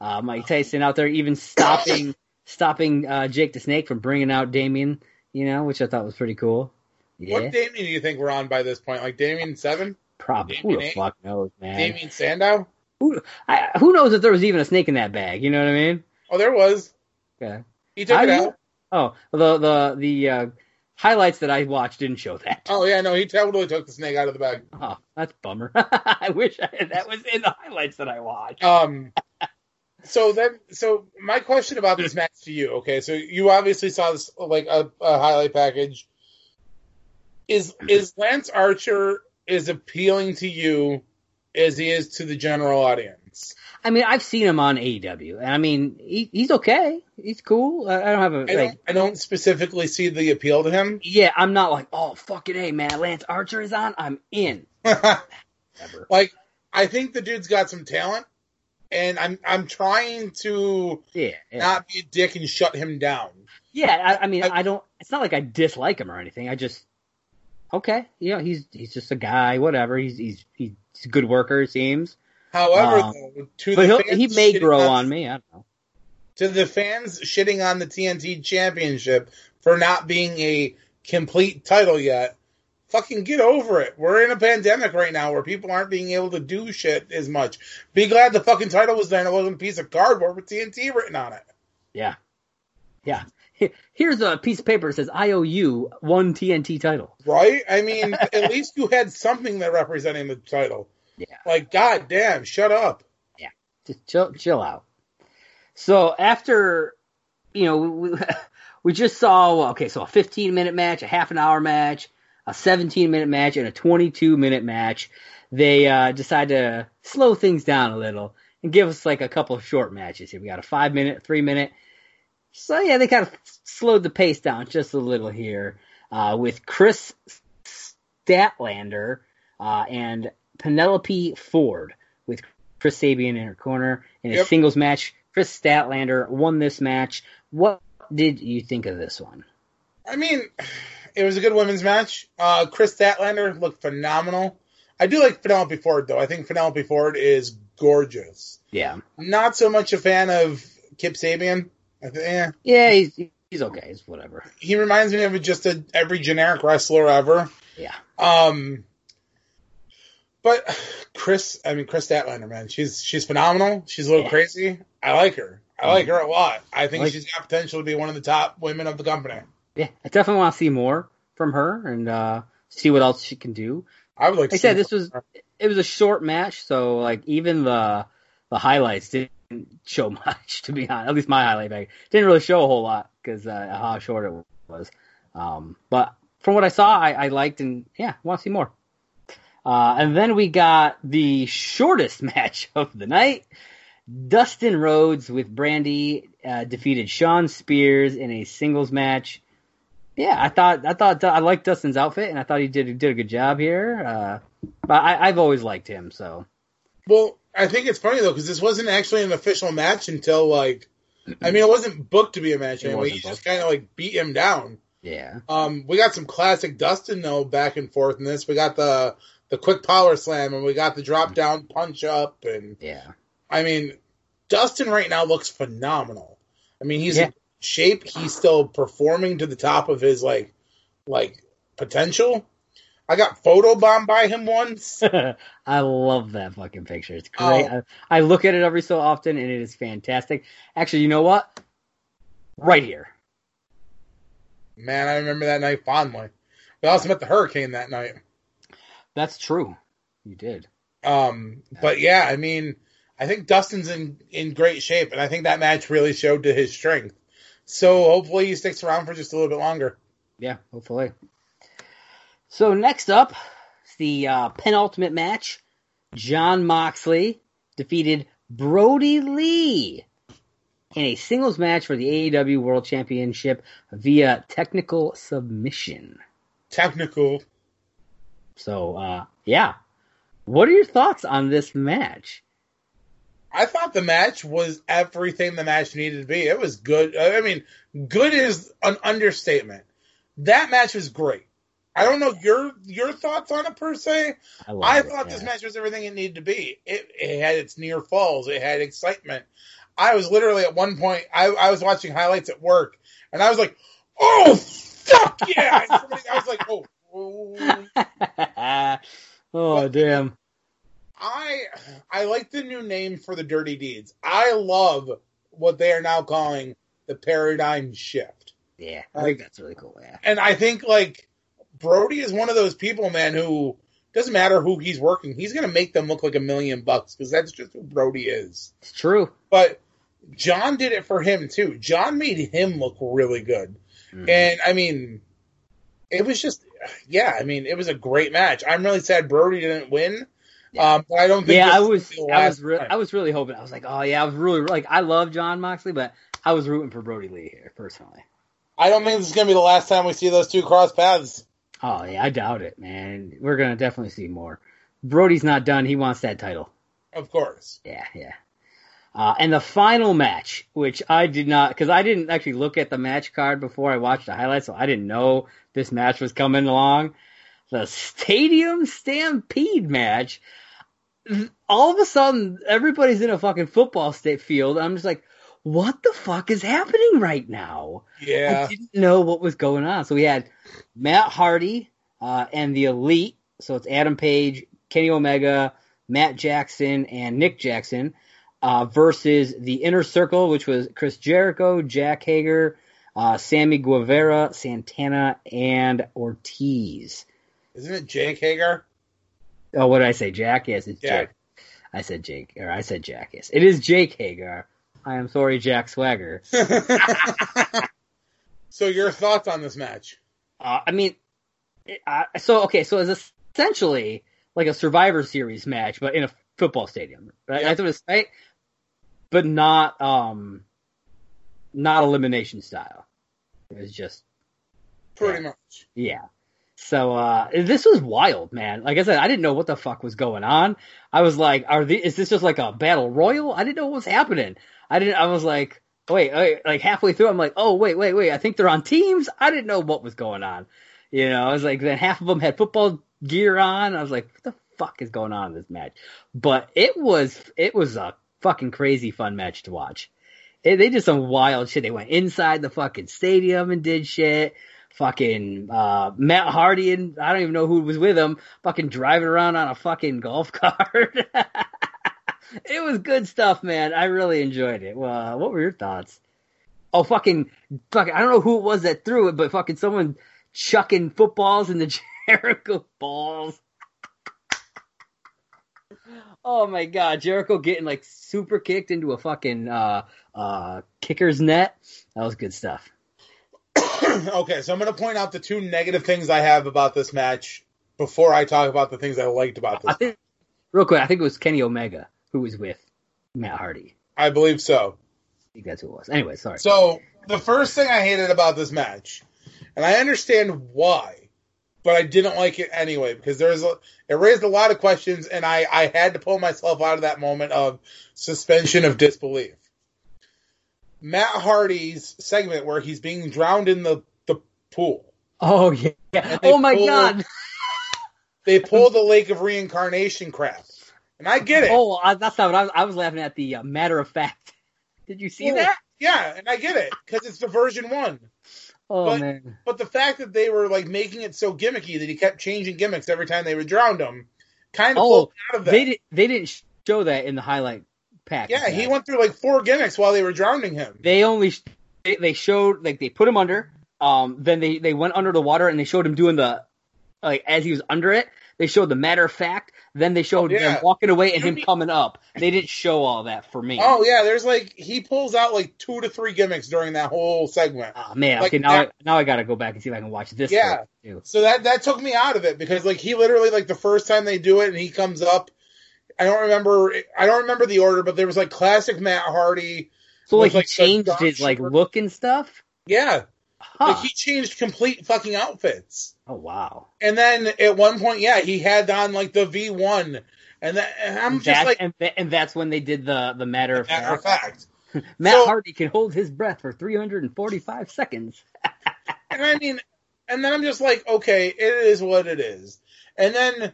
Uh, Mike Tyson out there even stopping stopping uh, Jake the Snake from bringing out Damian, you know, which I thought was pretty cool. Yeah. What Damian do you think we're on by this point? Like Damian seven? Probably. Damian who the eight? Fuck knows, man? Damian Sandow? Who, I, who knows if there was even a snake in that bag? You know what I mean? Oh, there was. Okay. He took I, it out. Oh, the the, the uh, highlights that I watched didn't show that. Oh, yeah, no, he totally took the snake out of the bag. Oh, that's a bummer. I wish I had, that was in the highlights that I watched. Um, so then, so my question about this match to you, okay, so you obviously saw this, like, a, a highlight package. Is is Lance Archer as appealing to you as he is to the general audience? I mean, I've seen him on A E W, and I mean, he, he's okay. He's cool. I, I don't have a. I don't, like, I don't specifically see the appeal to him. Yeah, I'm not like, oh, fucking A, man, Lance Archer is on, I'm in. Like, I think the dude's got some talent, and I'm I'm trying to yeah, yeah. not be a dick and shut him down. Yeah, I, I mean, I, I don't. It's not like I dislike him or anything. I just okay, you know, he's he's just a guy, whatever. He's he's he's a good worker, it seems. However, um, though, to the fans he may grow on, on me. I don't know. To the fans shitting on the T N T Championship for not being a complete title yet, fucking get over it. We're in a pandemic right now where people aren't being able to do shit as much. Be glad the fucking title was there and it wasn't a piece of cardboard with T N T written on it. Yeah. Yeah. Here's a piece of paper that says, I owe you one T N T title. Right? I mean, at least you had something that represented the title. Yeah. Like, goddamn, shut up. Yeah, just chill, chill out. So after, you know, we, we just saw, okay, so a fifteen-minute match, a half-an-hour match, a seventeen-minute match, and a twenty-two-minute match. They uh, decide to slow things down a little and give us, like, a couple of short matches. We got a five-minute, three-minute. So, yeah, they kind of slowed the pace down just a little here uh, with Chris Statlander uh, and Penelope Ford with Chris Sabian in her corner in a yep. singles match. Chris Statlander won this match. What did you think of this one? I mean, it was a good women's match. Uh, Chris Statlander looked phenomenal. I do like Penelope Ford, though. I think Penelope Ford is gorgeous. Yeah. Not so much a fan of Kip Sabian. I th- eh. Yeah, he's, he's okay. He's whatever. He reminds me of just a, every generic wrestler ever. Yeah. Um... But Chris, I mean, Chris Statlander, man, she's she's phenomenal. She's a little yeah. crazy. I like her. I like her a lot. I think like, she's got potential to be one of the top women of the company. Yeah, I definitely want to see more from her and uh, see what else she can do. I would like. Like to I see said, this was her. It was a short match, so like even the the highlights didn't show much. To be honest, at least my highlight bag didn't really show a whole lot because uh, how short it was. Um, but from what I saw, I, I liked and yeah, want to see more. Uh, and then we got the shortest match of the night. Dustin Rhodes with Brandy uh, defeated Shawn Spears in a singles match. Yeah, I thought I thought I liked Dustin's outfit, and I thought he did he did a good job here. Uh, but I, I've always liked him, so. Well, I think it's funny though because this wasn't actually an official match until like, I mean, it wasn't booked to be a match anyway. You just kind of like beat him down. Yeah. Um, we got some classic Dustin though back and forth in this. We got the the quick power slam, and we got the drop down punch up, and yeah. I mean, Dustin right now looks phenomenal. I mean, he's yeah. in shape. He's still performing to the top of his, like, like potential. I got photobombed by him once. I love that fucking picture. It's great. Oh. I, I look at it every so often, and it is fantastic. Actually, you know what? Right here. Man, I remember that night fondly. We also met the Hurricane that night. That's true. You did. Um, But, yeah, I mean... I think Dustin's in, in great shape, and I think that match really showed to his strength. So hopefully he sticks around for just a little bit longer. Yeah, hopefully. So next up, it's the uh, penultimate match. Jon Moxley defeated Brody Lee in a singles match for the A E W World Championship via technical submission. Technical. So, uh, yeah. What are your thoughts on this match? I thought the match was everything the match needed to be. It was good. I mean, good is an understatement. That match was great. I don't know your your thoughts on it per se. I, I it, thought yeah. this match was everything it needed to be. It, it had its near falls. It had excitement. I was literally at one point, I, I was watching highlights at work, and I was like, oh, fuck yeah. Somebody, I was like, oh. Oh, oh damn. I I like the new name for the Dirty Deeds. I love what they are now calling the Paradigm Shift. Yeah, I like, think that's really cool, yeah. And I think, like, Brody is one of those people, man, who doesn't matter who he's working. He's going to make them look like a million bucks because that's just who Brody is. It's true. But John did it for him, too. John made him look really good. Mm-hmm. And, I mean, it was just, yeah, I mean, it was a great match. I'm really sad Brody didn't win. Um, but I don't think yeah, I was, I was, re- I was really hoping. I was like, oh yeah, I was really like, I love Jon Moxley, but I was rooting for Brody Lee here personally. I don't think this is gonna be the last time we see those two cross paths. Oh yeah, I doubt it, man. We're gonna definitely see more. Brody's not done. He wants that title, of course. Yeah, yeah. Uh, and the final match, which I did not, because I didn't actually look at the match card before I watched the highlights, so I didn't know this match was coming along. The Stadium Stampede match. All of a sudden, everybody's in a fucking football state field. I'm just like, what the fuck is happening right now? Yeah. I didn't know what was going on. So we had Matt Hardy uh, and the Elite. So it's Adam Page, Kenny Omega, Matt Jackson, and Nick Jackson uh, versus the Inner Circle, which was Chris Jericho, Jack Hager, uh, Sammy Guevara, Santana, and Ortiz. Isn't it Jake Hager? Oh, what did I say? Jack? Yes, it's Jack. Jake. I said Jake, or I said Jack, yes. It is Jake Hager. I am sorry, Jack Swagger. So your thoughts on this match? Uh, I mean, uh, so, okay, so it's essentially like a Survivor Series match, but in a football stadium, right? Yep. That's what it's, right? But not, um, not elimination style. It was just... Pretty yeah. much. Yeah. So uh, this was wild, man. Like I said, I didn't know what the fuck was going on. I was like, "Are the is this just like a battle royal?" I didn't know what was happening. I didn't. I was like, "Wait, wait!" Like halfway through, I'm like, "Oh, wait, wait, wait!" I think they're on teams. I didn't know what was going on. You know, I was like, then half of them had football gear on. I was like, "What the fuck is going on in this match?" But it was it was a fucking crazy fun match to watch. It, they did some wild shit. They went inside the fucking stadium and did shit. fucking uh, Matt Hardy and I don't even know who was with him, fucking driving around on a fucking golf cart. It was good stuff, man. I really enjoyed it. Uh, what were your thoughts? Oh, fucking, fucking, I don't know who it was that threw it, but fucking someone chucking footballs in the Jericho balls. Oh, my God. Jericho getting, like, super kicked into a fucking uh, uh, kicker's net. That was good stuff. Okay, so I'm going to point out the two negative things I have about this match before I talk about the things I liked about this I think, match. Real quick, I think it was Kenny Omega who was with Matt Hardy. I believe so. I think that's who it was. Anyway, sorry. So the first thing I hated about this match, and I understand why, but I didn't like it anyway because there was a, it raised a lot of questions, and I, I had to pull myself out of that moment of suspension of disbelief. Matt Hardy's segment where he's being drowned in the, the pool. Oh, yeah. Oh, my pull, God. They pull the Lake of Reincarnation crap. And I get it. Oh, I, that's not what I was, I was laughing at the uh, matter of fact. Did you see oh, that? Yeah, and I get it because it's the version one. Oh, but, man. But the fact that they were, like, making it so gimmicky that he kept changing gimmicks every time they would drown him kind of oh, pulled out of that. They, did, they didn't show that in the highlight pack. Yeah, he went through, like, four gimmicks while they were drowning him. They only – they showed – like, they put him under. Um, Then they, they went under the water, and they showed him doing the – like, as he was under it, they showed the matter of fact. Then they showed yeah. them walking away and him coming up. They didn't show all that for me. Oh, yeah. There's like, he pulls out like two to three gimmicks during that whole segment. Oh, man. Like, okay, now that, I, now I got to go back and see if I can watch this. Yeah. Too. So that, that took me out of it because like he literally, like the first time they do it and he comes up, I don't remember, I don't remember the order, but there was like classic Matt Hardy. So like he like, changed his like look and stuff? Yeah. Huh. Like he changed complete fucking outfits. Oh, wow. And then at one point, yeah, he had on, like, the V one. And, that, and I'm and just like... And, th- and that's when they did the, the matter of matter fact. fact. Matt so, Hardy can hold his breath for three hundred forty-five seconds. And I mean... And then I'm just like, okay, it is what it is. And then...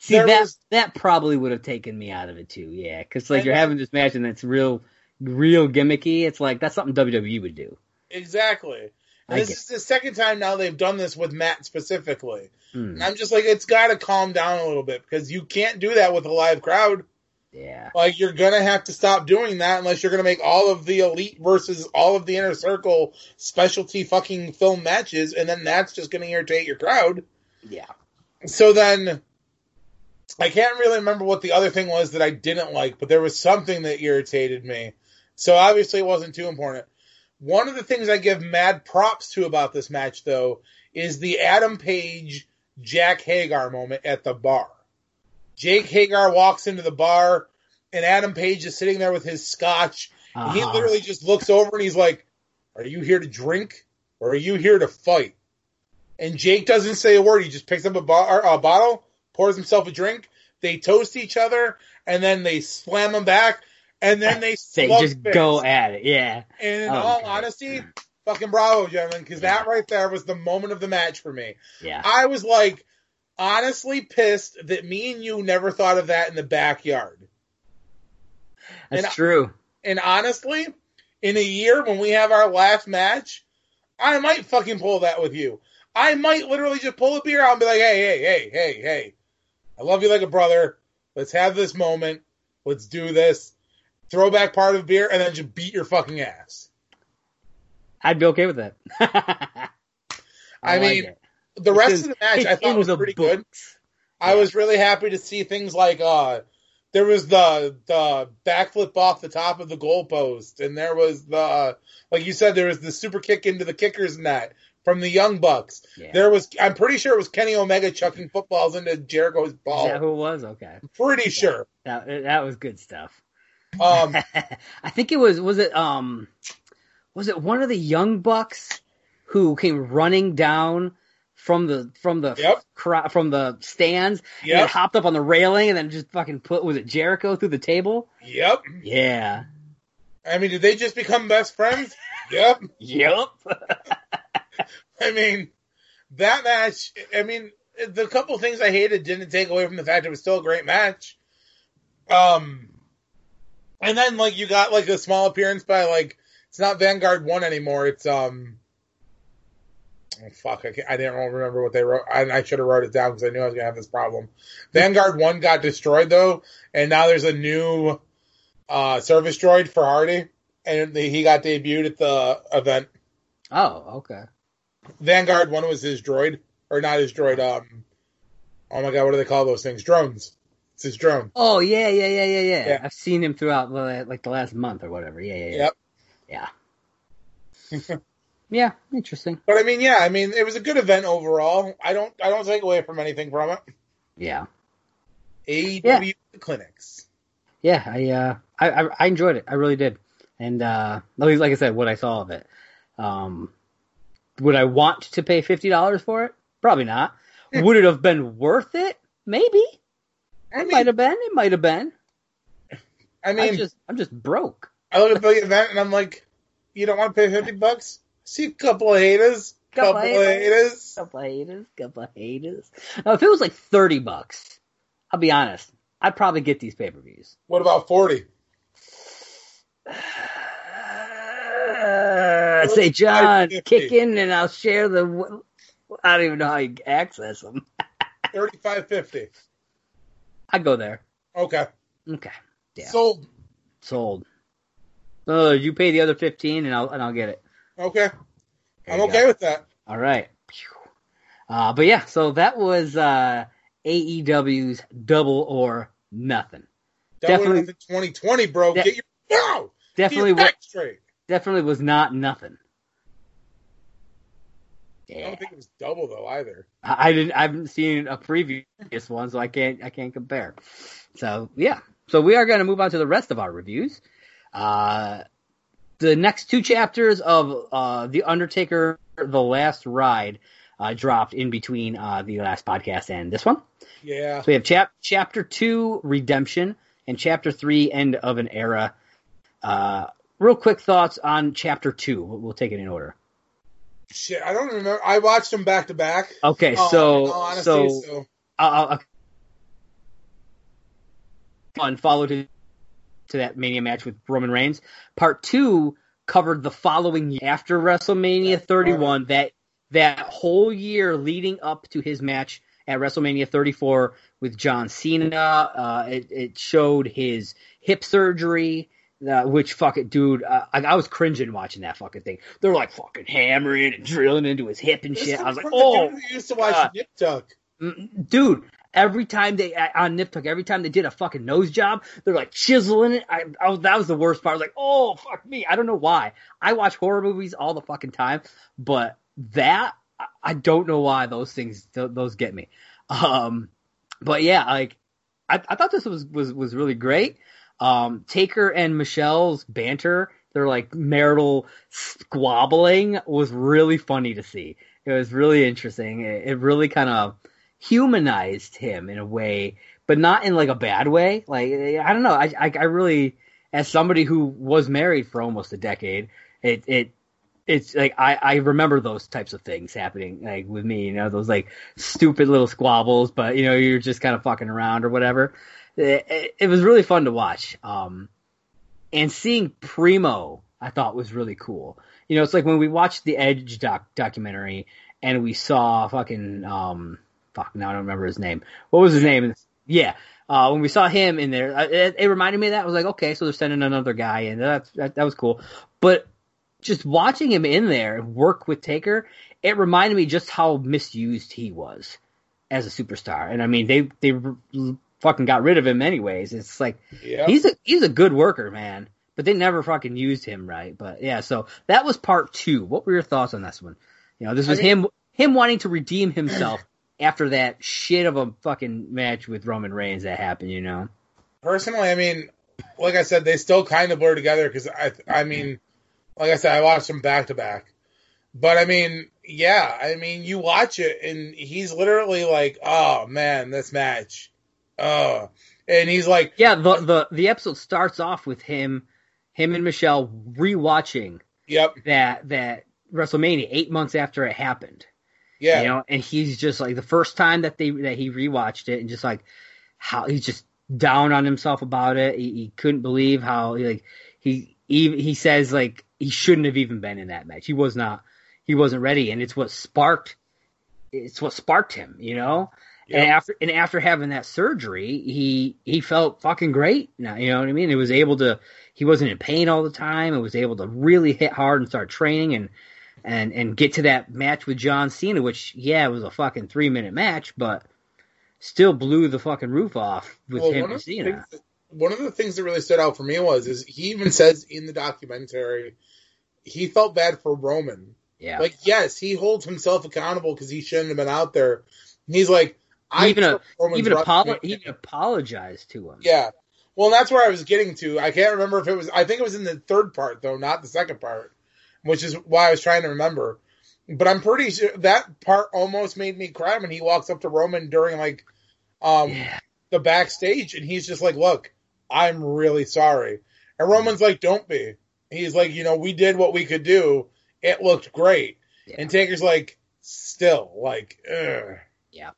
See, that was, that probably would have taken me out of it, too, yeah. Because, like, you're then, having this match and it's real, real gimmicky. It's like, that's something W W E would do. Exactly. This is the second time now they've done this with Matt specifically. Mm. And I'm just like, it's got to calm down a little bit because you can't do that with a live crowd. Yeah. Like, you're going to have to stop doing that unless you're going to make all of the Elite versus all of the Inner Circle specialty fucking film matches, and then that's just going to irritate your crowd. Yeah. So then, I can't really remember what the other thing was that I didn't like, but there was something that irritated me. So obviously it wasn't too important. One of the things I give mad props to about this match, though, is the Adam Page, Jack Hagar moment at the bar. Jake Hagar walks into the bar, and Adam Page is sitting there with his scotch. Uh-huh. And he literally just looks over, and he's like, are you here to drink, or are you here to fight? And Jake doesn't say a word. He just picks up a, bar, a bottle, pours himself a drink. They toast each other, and then they slam him back. And then they say, just fist. Go at it, yeah. And in oh, all God. honesty, fucking bravo, gentlemen, because yeah. that right there was the moment of the match for me. Yeah. I was like, honestly pissed that me and you never thought of that in the backyard. That's and, true. And honestly, in a year when we have our last match, I might fucking pull that with you. I might literally just pull a beer out and be like, hey, hey, hey, hey, hey. I love you like a brother. Let's have this moment. Let's do this. Throwback part of beer, and then just beat your fucking ass. I'd be okay with that. I, I like mean, it. the rest it's, of the match I thought was pretty book. good. Yeah. I was really happy to see things like uh, there was the the backflip off the top of the goalpost, and there was the like you said, there was the super kick into the kicker's net from the Young Bucks. Yeah. There was I'm pretty sure it was Kenny Omega chucking footballs into Jericho's ball. Is that who it was? Okay, I'm pretty yeah. sure that that was good stuff. Um, I think it was, was it, um, was it one of the Young Bucks who came running down from the, from the, yep. cro- from the stands yep. and hopped up on the railing and then just fucking put, was it Jericho through the table? Yep. Yeah. I mean, did they just become best friends? Yep. Yep. I mean, that match, I mean, the couple things I hated didn't take away from the fact it was still a great match. Um, And then, like, you got, like, a small appearance by, like, it's not Vanguard one anymore. It's, um, Oh, fuck, I, I didn't remember what they wrote. I, I should have wrote it down because I knew I was going to have this problem. Vanguard one got destroyed, though, and now there's a new uh, service droid for Hardy, and the, he got debuted at the event. Oh, okay. Vanguard one was his droid, or not his droid. Um, oh, my God, what do they call those things? Drones. It's his drone. Oh, yeah, yeah, yeah, yeah, yeah. yeah. I've seen him throughout, like, the last month or whatever. Yeah, yeah, yeah. Yep. Yeah. Yeah, interesting. But I mean, yeah, I mean, it was a good event overall. I don't, I don't take away from anything from it. Yeah. A E W yeah. clinics. Yeah, I, uh, I, I enjoyed it. I really did. And uh, at least, like I said, what I saw of it. Um, would I want to pay fifty dollars for it? Probably not. Would it have been worth it? Maybe. I it mean, might have been. It might have been. I mean, I'm just, I'm just broke. I look at the event and I'm like, you don't want to pay fifty bucks? See a couple of haters, couple, couple of haters, couple of haters, couple of haters. Now, if it was like thirty bucks, I'll be honest, I'd probably get these pay-per-views. What about forty? Uh, say, John, kick in, and I'll share the. I don't even know how you access them. Thirty-five fifty. I'd go there. Okay. Okay. Yeah. Sold. Sold. Oh, you pay the other fifteen, and I'll and I'll get it. Okay. There I'm okay go. with that. All right. Uh, but yeah, so that was uh, A E W's Double or Nothing. Double definitely, or nothing twenty twenty, bro. De- Get your no! Definitely Get your back straight. Definitely was not nothing. Yeah. I don't think it was double though either. I, I didn't I haven't seen a previous one, so I can't I can't compare. So yeah. So we are gonna move on to the rest of our reviews. Uh The next two chapters of uh, The Undertaker, The Last Ride, uh, dropped in between uh, the last podcast and this one. Yeah. So we have chap- Chapter two, Redemption, and Chapter three, End of an Era. Uh, real quick thoughts on Chapter two. We'll take it in order. Shit, I don't remember. I watched them back to back. Okay, oh, so... Honestly, so... so. Uh, uh, followed his... to that Mania match with Roman Reigns. Part two covered the following year after WrestleMania thirty-one, that that whole year leading up to his match at WrestleMania thirty-four with John Cena. Uh, it, it showed his hip surgery, uh, which, fuck it, dude, uh, I, I was cringing watching that fucking thing. They were like fucking hammering and drilling into his hip and shit. I was like, oh. We used to watch Nip Tuck. Dude. Every time they, on Nip Tuck, every time they did a fucking nose job, they're like chiseling it. I, I, that was the worst part. I was like, oh, fuck me. I don't know why. I watch horror movies all the fucking time, but that, I don't know why those things, those get me. Um, but yeah, like, I, I thought this was, was, was really great. Um, Taker and Michelle's banter, their like marital squabbling was really funny to see. It was really interesting. It, it really kind of humanized him in a way, but not in like a bad way. Like, I don't know. I, I, I really, as somebody who was married for almost a decade, it, it, it's like, I, I remember those types of things happening, like with me, you know, those like stupid little squabbles, but you know, you're just kind of fucking around or whatever. It, it, it was really fun to watch. Um, and seeing Primo, I thought was really cool. You know, it's like when we watched the Edge doc documentary and we saw fucking, um, Fuck, now I don't remember his name. What was his name? Yeah. Uh, when we saw him in there, it, it reminded me of that. I was like, okay, so they're sending another guy in. That, that, that was cool. But just watching him in there and work with Taker, it reminded me just how misused he was as a superstar. And, I mean, they they fucking got rid of him anyways. It's like, yep. he's a, he's a good worker, man. But they never fucking used him right. But, yeah, so that was part two. What were your thoughts on this one? You know, this was I mean, him him wanting to redeem himself. After that shit of a fucking match with Roman Reigns that happened, you know? Personally, I mean, like I said, they still kind of blur together because, I I mean, like I said, I watched them back-to-back. But, I mean, yeah, I mean, you watch it, and he's literally like, oh, man, this match. Oh. And he's like... Yeah, the, the, the episode starts off with him him and Michelle rewatching yep. that that WrestleMania eight months after it happened. Yeah, you know, and he's just like the first time that they that he rewatched it, and just like how he's just down on himself about it. He, he couldn't believe how he, like he, he he says like he shouldn't have even been in that match. He was not. he wasn't ready, and it's what sparked it's what sparked him, you know. Yep. And after and after having that surgery, he he felt fucking great now, you know what I mean? It was able to he wasn't in pain all the time. It was able to really hit hard and start training and and and get to that match with John Cena, which yeah, it was a fucking three minute match, but still blew the fucking roof off with well, him and Cena. That, one of the things that really stood out for me was is he even says in the documentary he felt bad for Roman. Yeah. Like, yes, he holds himself accountable because he shouldn't have been out there. And he's like, I even a, even, apolo- even apologized to him. Yeah. Well, that's where I was getting to. I can't remember if it was. I think it was in the third part, though, not the second part, which is why I was trying to remember. But I'm pretty sure that part almost made me cry when he walks up to Roman during, like, um, yeah. the backstage, and he's just like, look, I'm really sorry. And Roman's like, don't be. He's like, you know, we did what we could do. It looked great. Yeah. And Taker's like, still, like, ugh. Yeah.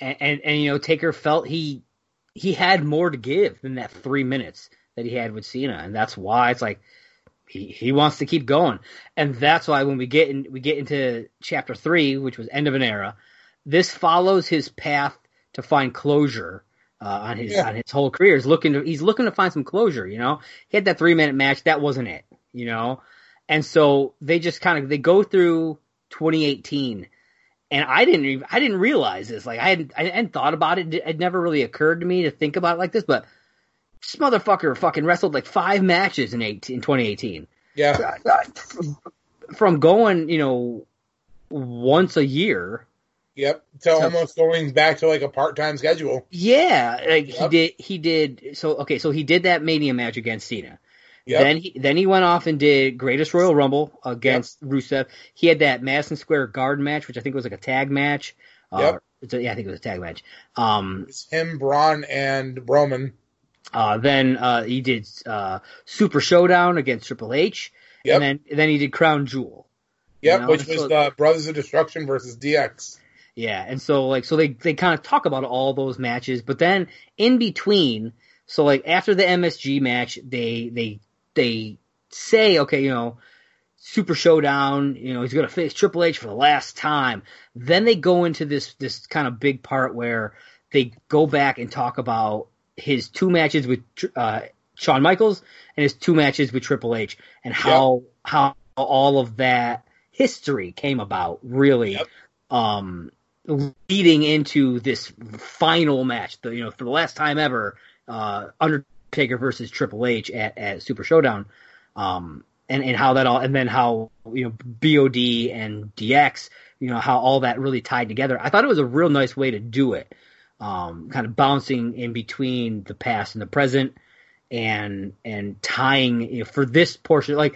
And, and, and, you know, Taker felt he he had more to give than that three minutes that he had with Cena. And that's why it's like he, he wants to keep going. And that's why when we get in, we get into chapter three, which was End of an Era, this follows his path to find closure uh, on his yeah. on his whole career. He's looking to, he's looking to find some closure, you know. He had that three-minute match. That wasn't it, you know. And so they just kind of they go through twenty eighteen, and I didn't even, I didn't realize this. Like I hadn't I hadn't thought about it. It never really occurred to me to think about it like this. But this motherfucker fucking wrestled like five matches in eighteen in twenty eighteen. Yeah, from going you know once a year. Yep, to so, almost going back to like a part time schedule. Yeah, like yep. he did. He did. So okay, so he did that Mania match against Cena. Yep. Then he then he went off and did Greatest Royal Rumble against yep. Rusev. He had that Madison Square Garden match, which I think was like a tag match. Yep. Uh, yeah, I think it was a tag match. Um, it's him, Braun, and Roman. Uh, then uh, he did uh, Super Showdown against Triple H. Yep. And then and then he did Crown Jewel. Yep, you know? Which was so, the Brothers of Destruction versus D X. Yeah, and so like so they they kind of talk about all those matches, but then in between, so like after the M S G match, they they. They say, okay, you know, Super Showdown, you know, he's going to face Triple H for the last time. Then they go into this this kind of big part where they go back and talk about his two matches with uh, Shawn Michaels and his two matches with Triple H and how yep. how all of that history came about, really, yep. um, leading into this final match, the, you know, for the last time ever, uh, under. Taker versus Triple H at, at Super Showdown, um, and and how that all, and then how you know B O D and D X, you know how all that really tied together. I thought it was a real nice way to do it, um, kind of bouncing in between the past and the present, and and tying you know, for this portion, like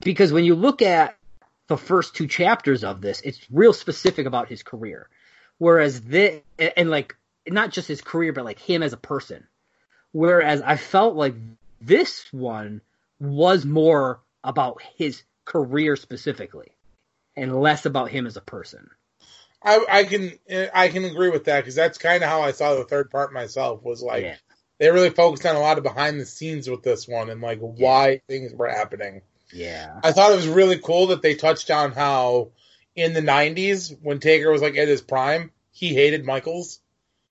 because when you look at the first two chapters of this, it's real specific about his career, whereas this and like not just his career but like him as a person. Whereas I felt like this one was more about his career specifically and less about him as a person. I, I can I can agree with that because that's kind of how I saw the third part myself was like yeah. they really focused on a lot of behind the scenes with this one and like why yeah. things were happening. Yeah. I thought it was really cool that they touched on how in the nineties when Taker was like at his prime, he hated Michaels.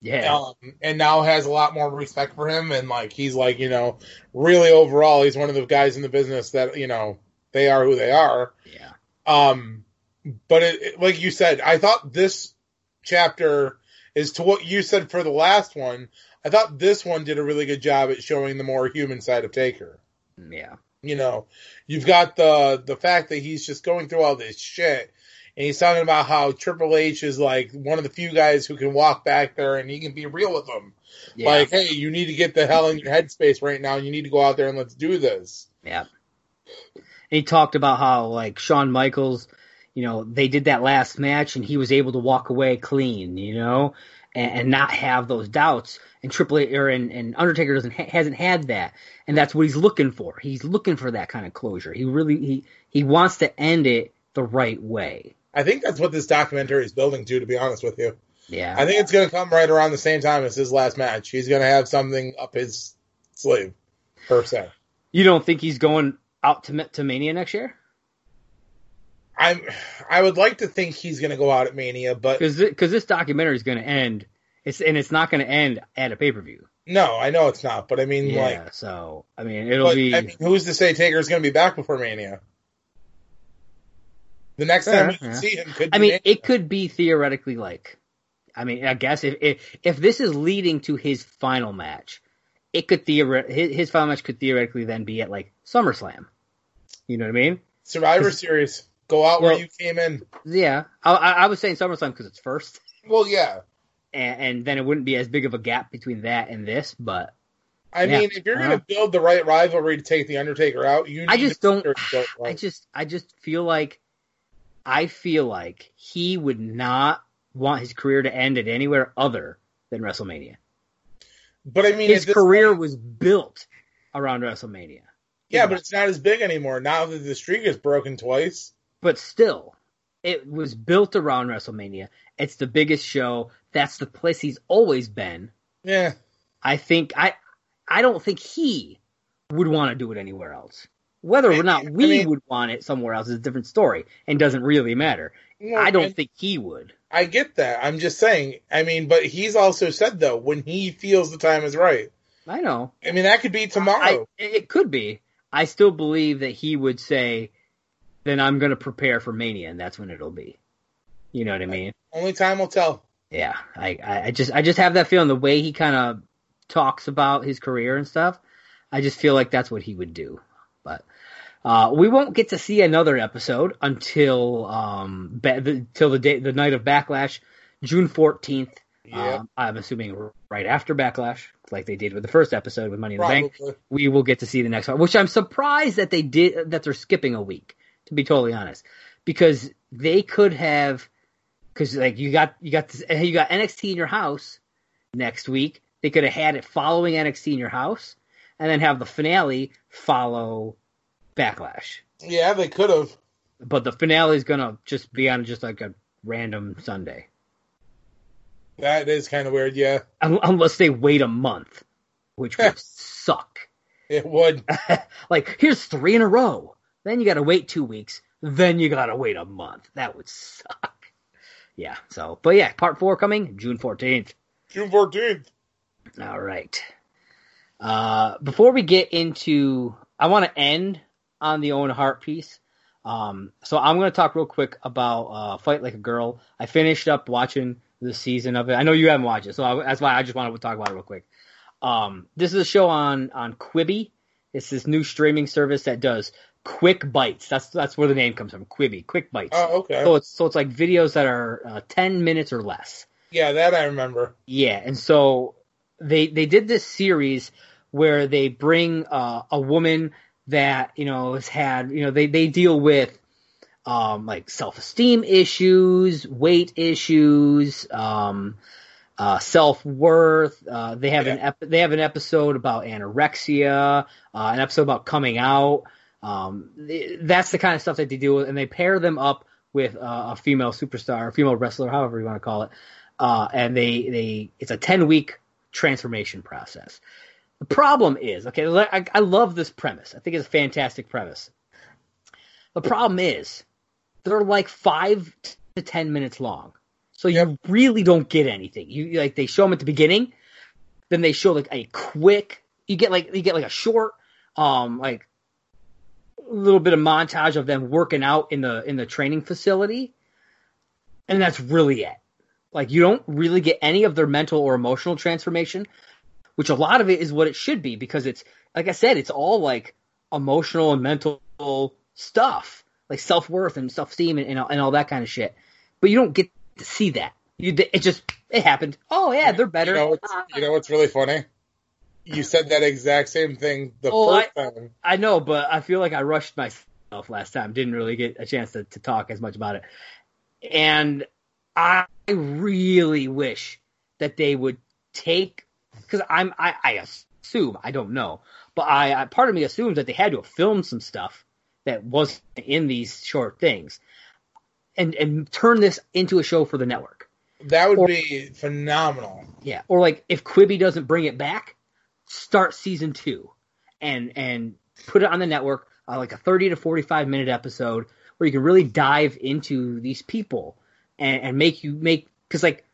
Yeah, um, and now has a lot more respect for him, and like he's like you know really overall he's one of the guys in the business that you know they are who they are. Yeah. Um, but it, it, like you said, I thought this chapter is to what you said for the last one. I thought this one did a really good job at showing the more human side of Taker. Yeah. You know, you've got the the fact that he's just going through all this shit. And he's talking about how Triple H is, like, one of the few guys who can walk back there and he can be real with them. Yeah. Like, hey, you need to get the hell in your headspace right now. You need to go out there and let's do this. Yeah. And he talked about how, like, Shawn Michaels, you know, they did that last match and he was able to walk away clean, you know, and, and not have those doubts. And Triple H or and, and Undertaker doesn't ha- hasn't had that. And that's what he's looking for. He's looking for that kind of closure. He really he he wants to end it the right way. I think that's what this documentary is building to, to be honest with you. Yeah. I think it's going to come right around the same time as his last match. He's going to have something up his sleeve, per se. You don't think he's going out to, to Mania next year? I I would like to think he's going to go out at Mania, but because because this documentary is going to end, it's and it's not going to end at a pay per view. No, I know it's not, but I mean, yeah, like, so I mean, it'll but, be. I mean, who's to say Taker is going to be back before Mania? The next Fair, time we can yeah. see him, could be I mean, Mania. It could be theoretically like, I mean, I guess if if, if this is leading to his final match, it could theoret his, his final match could theoretically then be at like SummerSlam. You know what I mean? Survivor Series. Go out well, where you came in. Yeah. I, I was saying SummerSlam because it's first. Well, yeah. And, and then it wouldn't be as big of a gap between that and this, but... I yeah. mean, if you're uh-huh. going to build the right rivalry to take The Undertaker out, you need I just to don't... Sure I just, I just feel like... I feel like he would not want his career to end at anywhere other than WrestleMania. But I mean... His career point, was built around WrestleMania. Yeah, but it's not as big anymore now that the streak is broken twice. But still, it was built around WrestleMania. It's the biggest show. That's the place he's always been. Yeah. I think I I don't think he would want to do it anywhere else. Whether or not we I mean, would want it somewhere else is a different story and doesn't really matter. Well, I don't I, think he would. I get that. I'm just saying. I mean, but he's also said, though, when he feels the time is right. I know. I mean, that could be tomorrow. I, it could be. I still believe that he would say... Then I'm going to prepare for Mania, and that's when it'll be. You know what I mean? Only time will tell. Yeah, I, I just I just have that feeling. The way he kind of talks about his career and stuff, I just feel like that's what he would do. But uh, we won't get to see another episode until um ba- the, till the day the night of Backlash, June fourteenth. Yep. Um, I'm assuming right after Backlash, like they did with the first episode with Money in Probably. the Bank, we will get to see the next one. Which I'm surprised that they did that they're skipping a week. To be totally honest, because they could have, because like you got you got this, you got N X T In Your House next week. They could have had it following N X T In Your House, and then have the finale follow Backlash. Yeah, they could have. But the finale is gonna just be on just like a random Sunday. That is kind of weird, yeah. Unless they wait a month, which would suck. It would. Like here's three in a row. Then you got to wait two weeks. Then you got to wait a month. That would suck. Yeah. So, but yeah, part four coming June fourteenth. June fourteenth. All right. Uh, before we get into, I want to end on the Owen Hart piece. Um, so I'm going to talk real quick about uh, Fight Like a Girl. I finished up watching the season of it. I know you haven't watched it, so I, that's why I just wanted to talk about it real quick. Um, this is a show on on Quibi. It's this new streaming service that does quick bites. That's that's where the name comes from. Quibi, quick bites. Oh, okay. So it's so it's like videos that are uh, ten minutes or less. Yeah, that I remember. Yeah, and so they they did this series where they bring uh, a woman that you know has had you know they they deal with um, like self-esteem issues, weight issues, um, uh, self-worth. Uh, they have yeah. an ep- they have an episode about anorexia, uh, an episode about coming out. Um, that's the kind of stuff that they deal with, and they pair them up with uh, a female superstar, a female wrestler, however you want to call it. Uh, and they, they, it's a ten week transformation process. The problem is, okay, I, I love this premise. I think it's a fantastic premise. The problem is they're like five to ten minutes long. So you yep. really don't get anything. You like, they show them at the beginning, then they show like a quick, you get like, you get like a short, um, like, little bit of montage of them working out in the in the training facility, and that's really it. Like you don't really get any of their mental or emotional transformation, which a lot of it is what it should be, because it's like I said, it's all like emotional and mental stuff, like self-worth and self-esteem and, and, and all that kind of shit, but you don't get to see that. You it just it happened. Oh yeah, they're better. You know what's, you know what's really funny? You said that exact same thing the oh, first I, time. I know, but I feel like I rushed myself last time. Didn't really get a chance to, to talk as much about it. And I really wish that they would take, because I'm, I, I assume, I don't know, but I, I part of me assumes that they had to have filmed some stuff that wasn't in these short things, and and turn this into a show for the network. That would or, be phenomenal. Yeah, or like if Quibi doesn't bring it back, start season two and and put it on the network, uh, like a thirty to forty-five minute episode where you can really dive into these people and, and make you make – because, like,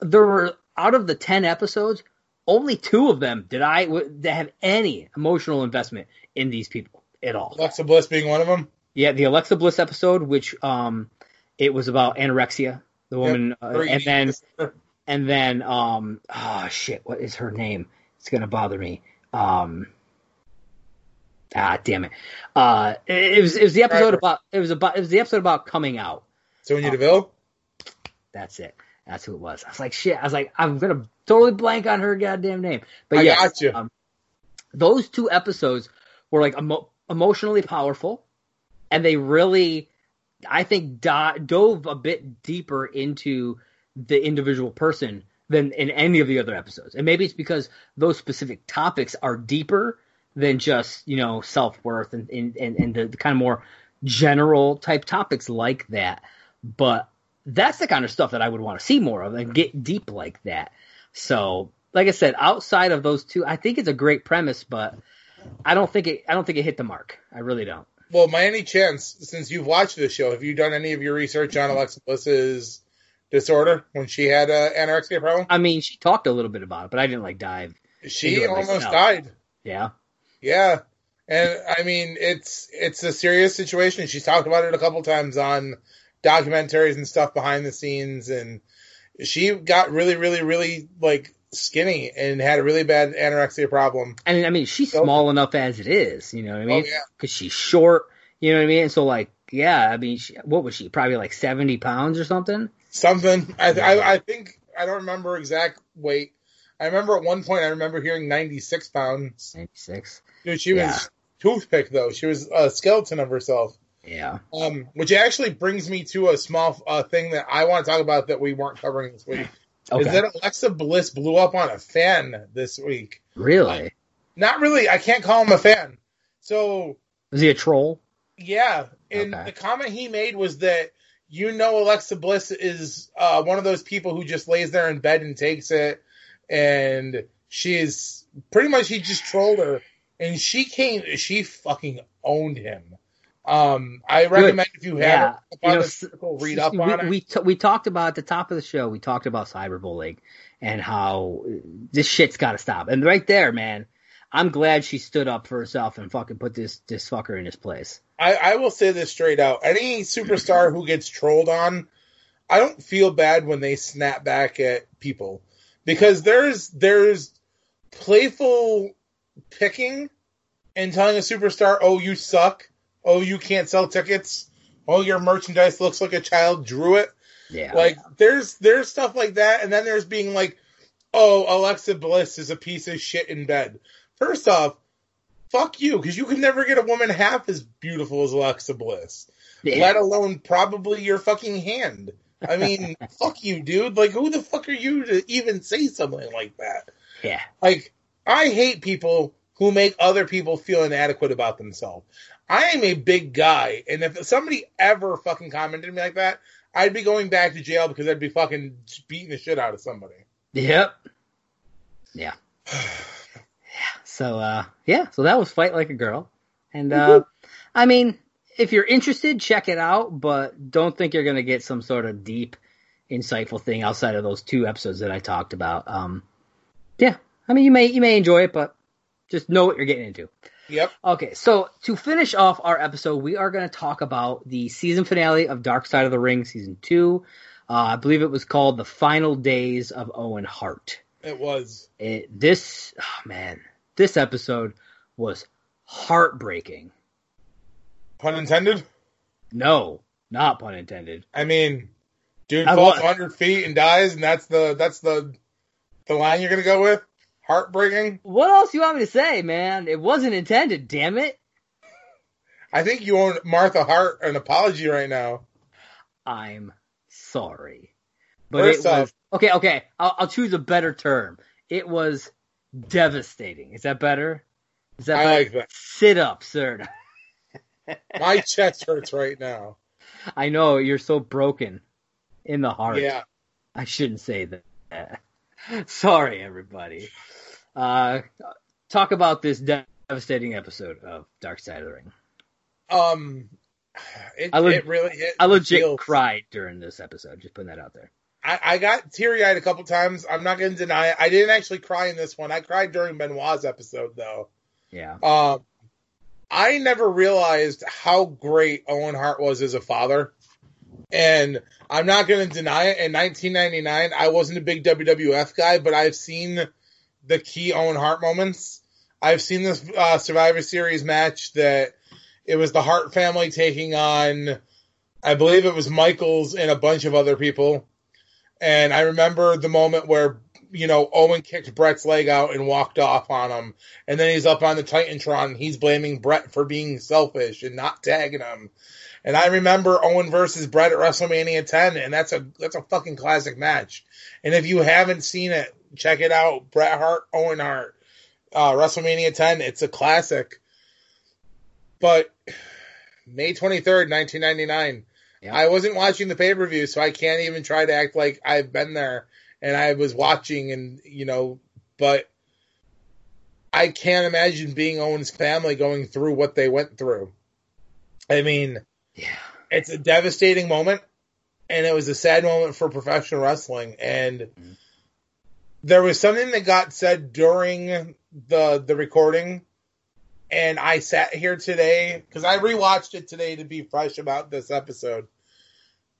there were – out of the ten episodes, only two of them did I w- have any emotional investment in these people at all. Alexa Bliss being one of them? Yeah, the Alexa Bliss episode, which um, it was about anorexia, the woman. Yep. Uh, and then – and then um, – oh, shit, what is her name? It's going to bother me. Um Ah, damn it! Uh, it, it was it was the episode about it was about it was the episode about coming out. Sonya um, Deville. That's it. That's who it was. I was like, shit. I was like, I'm gonna totally blank on her goddamn name. But I yeah, got you. Um, those two episodes were like emo- emotionally powerful, and they really, I think, do- dove a bit deeper into the individual person than in any of the other episodes. And maybe it's because those specific topics are deeper than just, you know, self-worth and, and, and the, the kind of more general type topics like that. But that's the kind of stuff that I would want to see more of and get deep like that. So, like I said, outside of those two, I think it's a great premise, but I don't think it, I don't think it hit the mark. I really don't. Well, by any chance, since you've watched this show, have you done any of your research on Alexa Bliss's disorder when she had an anorexia problem? I mean, she talked a little bit about it, but I didn't, like, dive. She almost myself. died. Yeah. Yeah, and I mean, it's it's a serious situation. She's talked about it a couple times on documentaries and stuff behind the scenes, and she got really, really, really, like, skinny and had a really bad anorexia problem. And, I mean, she's so, small enough as it is, you know what I mean? Because oh, yeah. she's short, you know what I mean? And so, like, yeah, I mean, she, what was she, probably like seventy pounds or something? Something. I, I, I think, I don't remember exact weight. I remember at one point, I remember hearing ninety-six pounds. ninety-six Dude, she yeah. was toothpick, though. She was a skeleton of herself. Yeah. Um, which actually brings me to a small uh, thing that I want to talk about that we weren't covering this week. Okay. Is that Alexa Bliss blew up on a fan this week. Really? Uh, not really. I can't call him a fan. So. Is he a troll? Yeah. And okay. the comment he made was that, you know, Alexa Bliss is uh, one of those people who just lays there in bed and takes it. And she is pretty much, he just trolled her. And she came, she fucking owned him. Um, I recommend Good. if you have yeah. you know, circle, read up we, on it. We, t- we talked about at the top of the show, we talked about cyberbullying and how this shit's got to stop. And right there, man, I'm glad she stood up for herself and fucking put this, this fucker in his place. I, I will say this straight out. Any superstar who gets trolled on, I don't feel bad when they snap back at people. Because there's there's playful picking and telling a superstar, oh, you suck, oh, you can't sell tickets, oh, your merchandise looks like a child drew it. Yeah. Like, there's there's stuff like that, and then there's being like, oh, Alexa Bliss is a piece of shit in bed. First off, fuck you, because you can never get a woman half as beautiful as Alexa Bliss, yeah. let alone probably your fucking hand. I mean, fuck you, dude. Like, who the fuck are you to even say something like that? Yeah. Like, I hate people who make other people feel inadequate about themselves. I am a big guy, and if somebody ever fucking commented to me like that, I'd be going back to jail because I'd be fucking beating the shit out of somebody. Yep. Yeah. yeah. So, uh, yeah. So that was Fight Like a Girl. And, uh, I mean... if you're interested, check it out, but don't think you're going to get some sort of deep, insightful thing outside of those two episodes that I talked about. Um, yeah, I mean, you may you may enjoy it, but just know what you're getting into. Yep. Okay, so to finish off our episode, we are going to talk about the season finale of Dark Side of the Ring Season two. Uh, I believe it was called The Final Days of Owen Hart. It was. It, this, oh man, this episode was heartbreaking. Pun intended? No, not pun intended. I mean, dude I falls one hundred feet and dies, and that's the that's the the line you're going to go with? Heartbreaking? What else do you want me to say, man? It wasn't intended, damn it. I think you owe Martha Hart an apology right now. I'm sorry. But First it off, was, okay, okay, I'll, I'll choose a better term. It was devastating. Is that better? Is that I better? like that. Sit up, sir. My chest hurts right now. I know, you're so broken in the heart. Yeah. I shouldn't say that. Sorry, everybody. Uh, talk about this devastating episode of Dark Side of the Ring. Um, It, I le- it really hit. I legit feels. cried during this episode. Just putting that out there. I, I got teary-eyed a couple times. I'm not going to deny it. I didn't actually cry in this one. I cried during Benoit's episode, though. Yeah. Uh, I never realized how great Owen Hart was as a father. And I'm not going to deny it. In nineteen ninety-nine, I wasn't a big W W F guy, but I've seen the key Owen Hart moments. I've seen this uh, Survivor Series match that it was the Hart family taking on, I believe it was Michaels and a bunch of other people. And I remember the moment where, you know, Owen kicked Brett's leg out and walked off on him. And then he's up on the Titantron. And he's blaming Brett for being selfish and not tagging him. And I remember Owen versus Brett at WrestleMania ten. And that's a, that's a fucking classic match. And if you haven't seen it, check it out. Bret Hart, Owen Hart, uh, WrestleMania ten. It's a classic. But May twenty-third, nineteen ninety-nine. Yeah. I wasn't watching the pay-per-view, so I can't even try to act like I've been there and I was watching and, you know, but I can't imagine being Owen's family going through what they went through. I mean, yeah, it's a devastating moment, and it was a sad moment for professional wrestling. And mm-hmm. there was something that got said during the the recording, and I sat here today, because I rewatched it today to be fresh about this episode.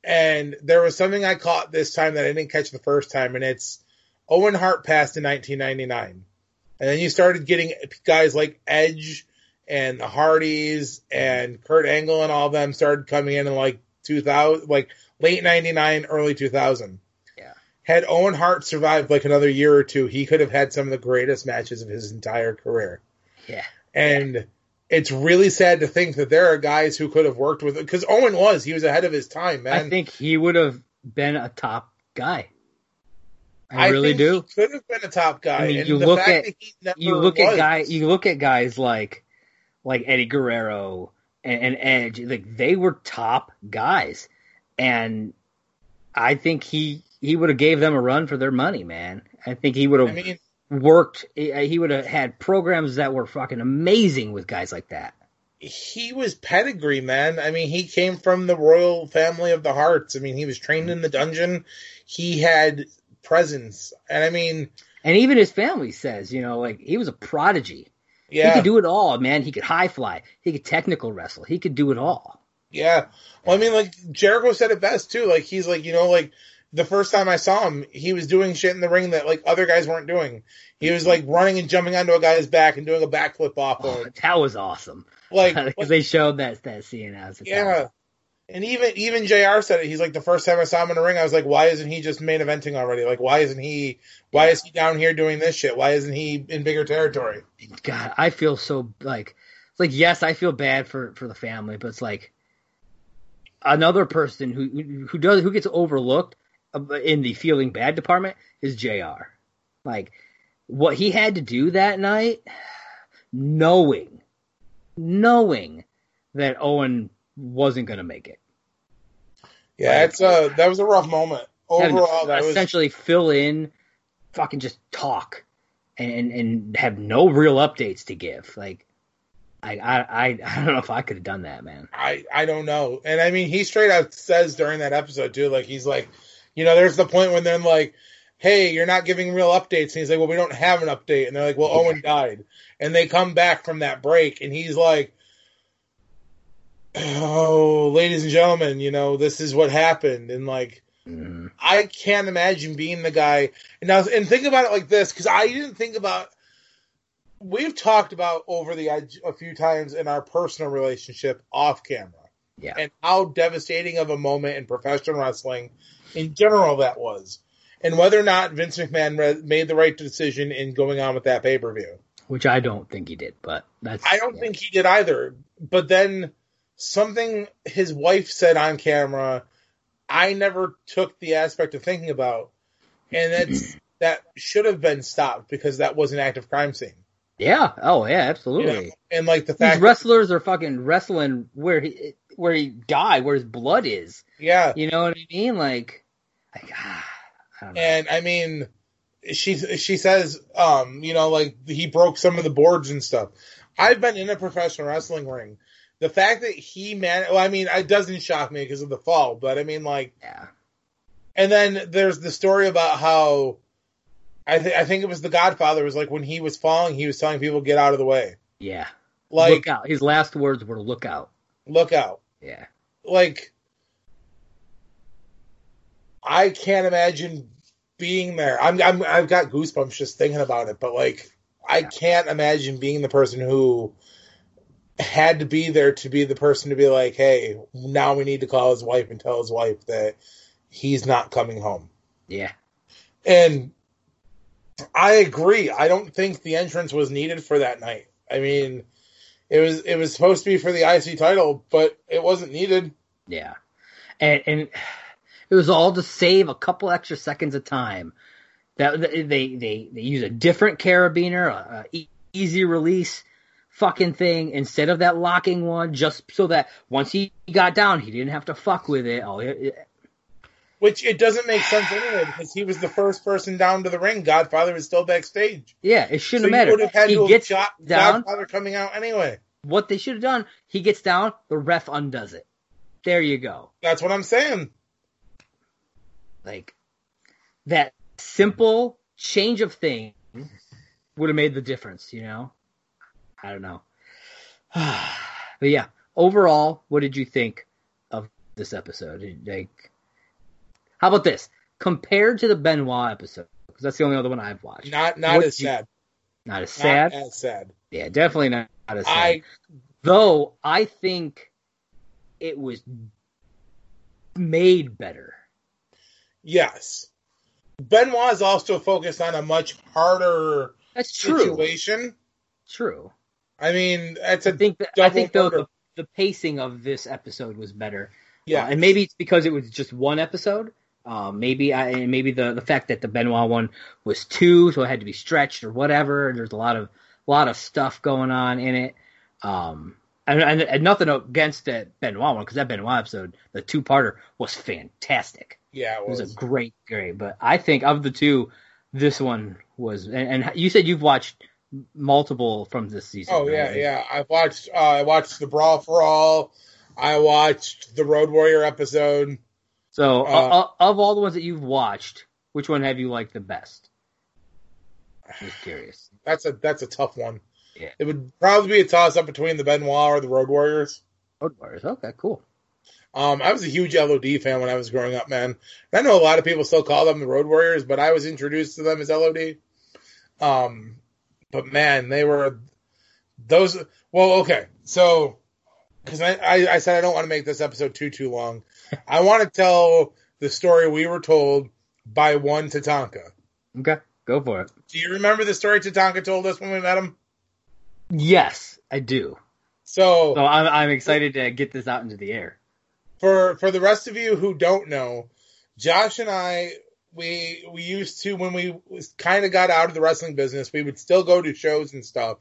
And there was something I caught this time that I didn't catch the first time, and it's Owen Hart passed in nineteen ninety-nine. And then you started getting guys like Edge and the Hardys and Kurt Angle and all of them started coming in in like two thousand, like late ninety-nine, early two thousand. Yeah. Had Owen Hart survived like another year or two, he could have had some of the greatest matches of his entire career. Yeah. And yeah. It's really sad to think that there are guys who could have worked with it. Because Owen was. He was ahead of his time, man. I think he would have been a top guy. I, I really think do. He could have been a top guy. I mean, and you, the look fact at, that he never you look was. at guy, you look at guys like like Eddie Guerrero and, and Edge. Like, they were top guys. And I think he, he would have gave them a run for their money, man. I think he would have... I mean, worked, he would have had programs that were fucking amazing with guys like that. He was pedigree, man. I mean, he came from the royal family of the Hearts. I mean, he was trained in the dungeon. He had presence. And I mean... And even his family says, you know, like, he was a prodigy. Yeah. He could do it all, man. He could high fly. He could technical wrestle. He could do it all. Yeah. Well, I mean, like, Jericho said it best, too. Like, he's like, you know, like, the first time I saw him, he was doing shit in the ring that, like, other guys weren't doing. He was, like, running and jumping onto a guy's back and doing a backflip off oh, of him. That was awesome. Like, because they showed that, that scene. That was yeah. Awesome. And even even J R said it. He's like, the first time I saw him in the ring, I was like, why isn't he just main eventing already? Like, why isn't he, why yeah. is he down here doing this shit? Why isn't he in bigger territory? God, I feel so, like, it's like, yes, I feel bad for, for the family, but it's like, another person who who does, who gets overlooked in the feeling bad department is J R. Like, what he had to do that night, knowing, knowing that Owen wasn't going to make it. Yeah, like, it's a, that was a rough moment. Overall, that was... Essentially fill in, fucking just talk, and, and, and have no real updates to give. Like, I, I, I don't know if I could have done that, man. I, I don't know. And, I mean, he straight out says during that episode, too, like, he's like, you know, there's the point when they're like, hey, you're not giving real updates. And he's like, well, we don't have an update. And they're like, well, yeah. Owen died. And they come back from that break, and he's like, oh, ladies and gentlemen, you know, this is what happened. And, like, mm. I can't imagine being the guy. And, now, and think about it like this, because I didn't think about – we've talked about Over the Edge a few times in our personal relationship off camera. Yeah. And how devastating of a moment in professional wrestling – in general, that was. And whether or not Vince McMahon re- made the right decision in going on with that pay-per-view. Which I don't think he did, but that's... I don't yeah. think he did either. But then something his wife said on camera, I never took the aspect of thinking about. And that's, that should have been stopped because that was an active crime scene. Yeah. Oh, yeah, absolutely. You know? And like the fact... These wrestlers that- are fucking wrestling where he, where he died, where his blood is. Yeah. You know what I mean? Like... Like, ah, I don't know. And I mean, she she says, um, you know, like he broke some of the boards and stuff. I've been in a professional wrestling ring. The fact that he man, well, I mean, it doesn't shock me because of the fall, but I mean, like, yeah. And then there's the story about how I think I think it was the Godfather was like when he was falling, he was telling people get out of the way. Yeah, like look out. His last words were "Look out, look out." Yeah, like I can't imagine being there. I'm, I'm I've got goosebumps just thinking about it, but like I yeah. can't imagine being the person who had to be there to be the person to be like, hey, now we need to call his wife and tell his wife that he's not coming home. Yeah. And I agree. I don't think the entrance was needed for that night. I mean, it was it was supposed to be for the I C title, but it wasn't needed. Yeah. And and it was all to save a couple extra seconds of time. That they they, they, they use a different carabiner, a, a easy release fucking thing instead of that locking one, just so that once he got down, he didn't have to fuck with it. Oh, it, it. Which it doesn't make sense anyway because he was the first person down to the ring. Godfather was still backstage. Yeah, it shouldn't so have mattered. Would have had he to gets have shot down. Godfather coming out anyway. What they should have done, he gets down, the ref undoes it. There you go. That's what I'm saying. Like that simple change of thing would have made the difference, you know. I don't know. But yeah, overall, what did you think of this episode? Like, how about this? Compared to the Benoit episode, because that's the only other one I've watched. Not not what as you, sad. Not as not sad? As sad. Yeah, definitely not, not as sad. I, Though, I think it was made better. Yes. Benoit is also focused on a much harder that's true. situation. True. I mean, that's a I think, that, I think though the, the pacing of this episode was better. Yeah, uh, and maybe it's because it was just one episode. Uh, maybe I and maybe the, the fact that the Benoit one was two, so it had to be stretched or whatever. There's a lot of a lot of stuff going on in it. Um, and, and, and nothing against that Benoit one because that Benoit episode, the two parter, was fantastic. Yeah, it was. It was a great, great. But I think of the two, this one was. And, and you said you've watched multiple from this season. Oh, right? yeah, yeah. I've watched, uh, I watched the Brawl for All. I watched the Road Warrior episode. So, uh, of all the ones that you've watched, which one have you liked the best? I'm just curious. That's a that's a tough one. Yeah, it would probably be a toss up between the Benoit or the Road Warriors. Road Warriors. Okay, cool. Um, I was a huge L O D fan when I was growing up, man. And I know a lot of people still call them the Road Warriors, but I was introduced to them as L O D. Um. But, man, they were those. Well, okay. So, because I, I, I said I don't want to make this episode too, too long. I want to tell the story we were told by one Tatanka. Okay. Go for it. Do you remember the story Tatanka told us when we met him? Yes, I do. So, so I'm, I'm excited to get this out into the air. For, for the rest of you who don't know, Josh and I. We we used to, when we kind of got out of the wrestling business, we would still go to shows and stuff.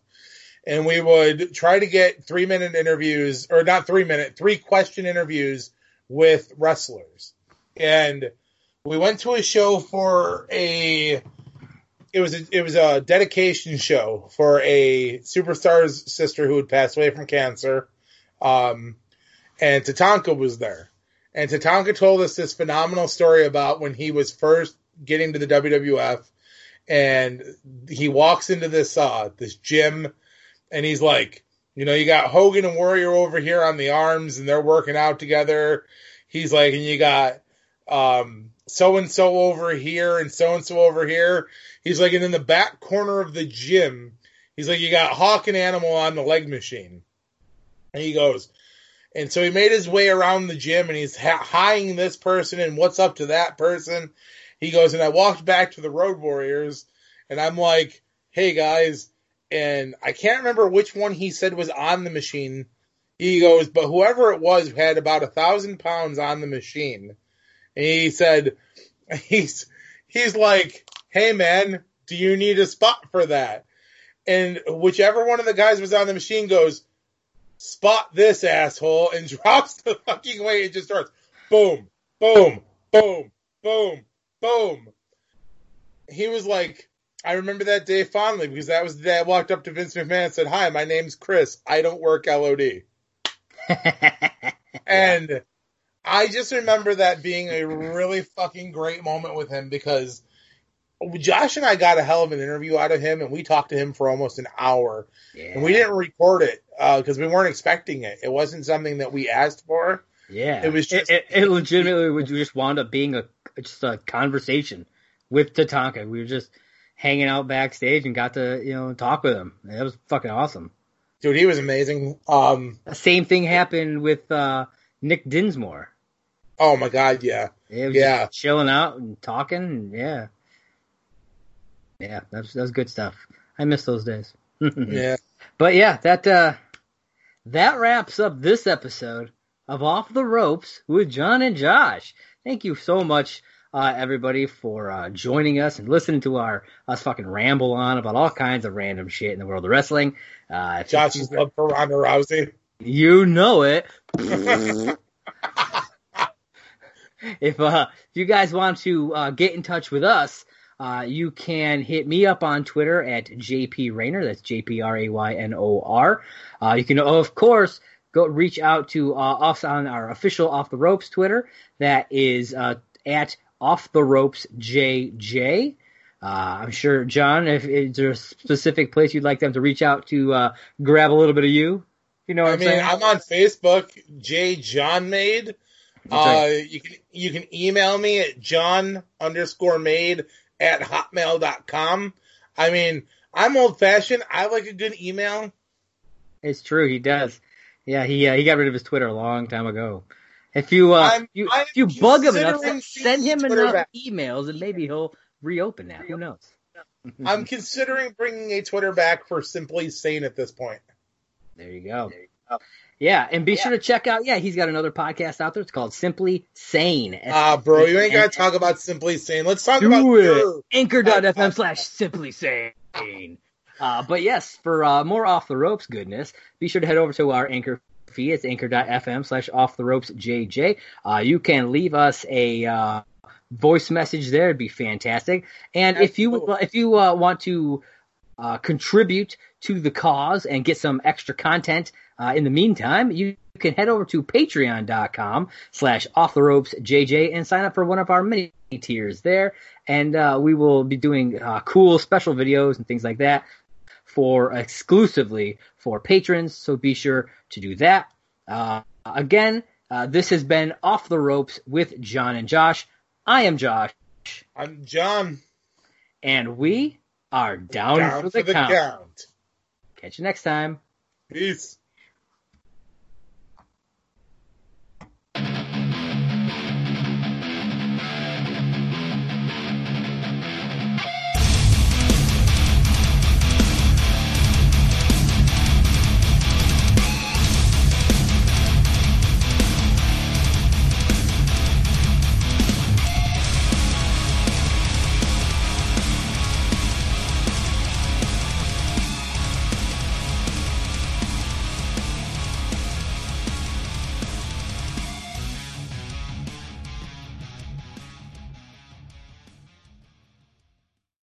And we would try to get three-minute interviews, or not three-minute, three-question interviews with wrestlers. And we went to a show for a, it was a, it was a dedication show for a superstar's sister who had passed away from cancer. Um, and Tatanka was there. And Tatanka told us this phenomenal story about when he was first getting to the W W F, and he walks into this uh, this gym, and he's like, you know, you got Hogan and Warrior over here on the arms, and they're working out together. He's like, and you got um, so-and-so over here and so-and-so over here. He's like, and in the back corner of the gym, he's like, you got Hawk and Animal on the leg machine. And he goes... And so he made his way around the gym, and he's ha- highing this person, and what's up to that person? He goes, and I walked back to the Road Warriors, and I'm like, hey, guys. And I can't remember which one he said was on the machine. He goes, but whoever it was had about a thousand pounds on the machine. And he said, he's, he's like, hey, man, do you need a spot for that? And whichever one of the guys was on the machine goes, spot this asshole, and drops the fucking weight. It just starts boom, boom, boom, boom, boom. He was like, I remember that day fondly because that was the day I walked up to Vince McMahon and said, "Hi, my name's Chris. I don't work L O D." And I just remember that being a really fucking great moment with him because Josh and I got a hell of an interview out of him, and we talked to him for almost an hour. Yeah. And we didn't record it because uh, we weren't expecting it. It wasn't something that we asked for. Yeah. It was just it, it, it legitimately would just wound up being a just a conversation with Tatanka. We were just hanging out backstage and got to, you know, talk with him. That was fucking awesome. Dude, he was amazing. Um, Same thing happened with uh, Nick Dinsmore. Oh, my God, yeah. It was yeah. Just chilling out and talking. And yeah. Yeah, that's that's good stuff. I miss those days. Yeah. But, yeah, that uh, that wraps up this episode of Off the Ropes with John and Josh. Thank you so much, uh, everybody, for uh, joining us and listening to our us fucking ramble on about all kinds of random shit in the world of wrestling. Uh, Josh's love for Ronda Rousey. You know it. If uh, if you guys want to uh, get in touch with us, uh, you can hit me up on Twitter at J P Raynor. That's J P R A Y N O R. Uh, you can, of course, go reach out to uh, us on our official Off the Ropes Twitter. That is uh, at Off the Ropes J J. Uh, I'm sure, John, if, if there's a specific place you'd like them to reach out to uh, grab a little bit of you, you know what I I'm mean, saying? I'm on Facebook, J John Made. Uh, you can you can email me at John underscore Made at hotmail dot com. I mean, I'm old fashioned. I like a good email. It's true. He does. Yeah, he uh, he got rid of his Twitter a long time ago. If you uh, I'm, you, I'm if you bug him enough, send him Twitter enough back. emails, and maybe he'll reopen that. Who knows? I'm considering bringing a Twitter back for Simply Sane at this point. There you go. There you go. Yeah, and be yeah. sure to check out. Yeah, he's got another podcast out there. It's called Simply Sane. Ah, uh, bro, you ain't got to talk about Simply Sane. Let's talk about it. Anchor dot f m slash Simply Sane. Uh, but yes, for uh, more Off the Ropes goodness, be sure to head over to our Anchor feed. It's anchor dot f m slash Off the Ropes J J. Uh, you can leave us a uh, voice message there. It'd be fantastic. And That's if you cool. if you uh, want to uh, contribute to the cause and get some extra content uh, in the meantime, you can head over to patreon dot com slash Off the Ropes J J and sign up for one of our mini tiers there. And uh, we will be doing uh, cool special videos and things like that. For exclusively for patrons, so be sure to do that. Uh, again, uh, this has been Off the Ropes with John and Josh. I am Josh. I'm John. And we are down, down for the, for the count. count. Catch you next time. Peace.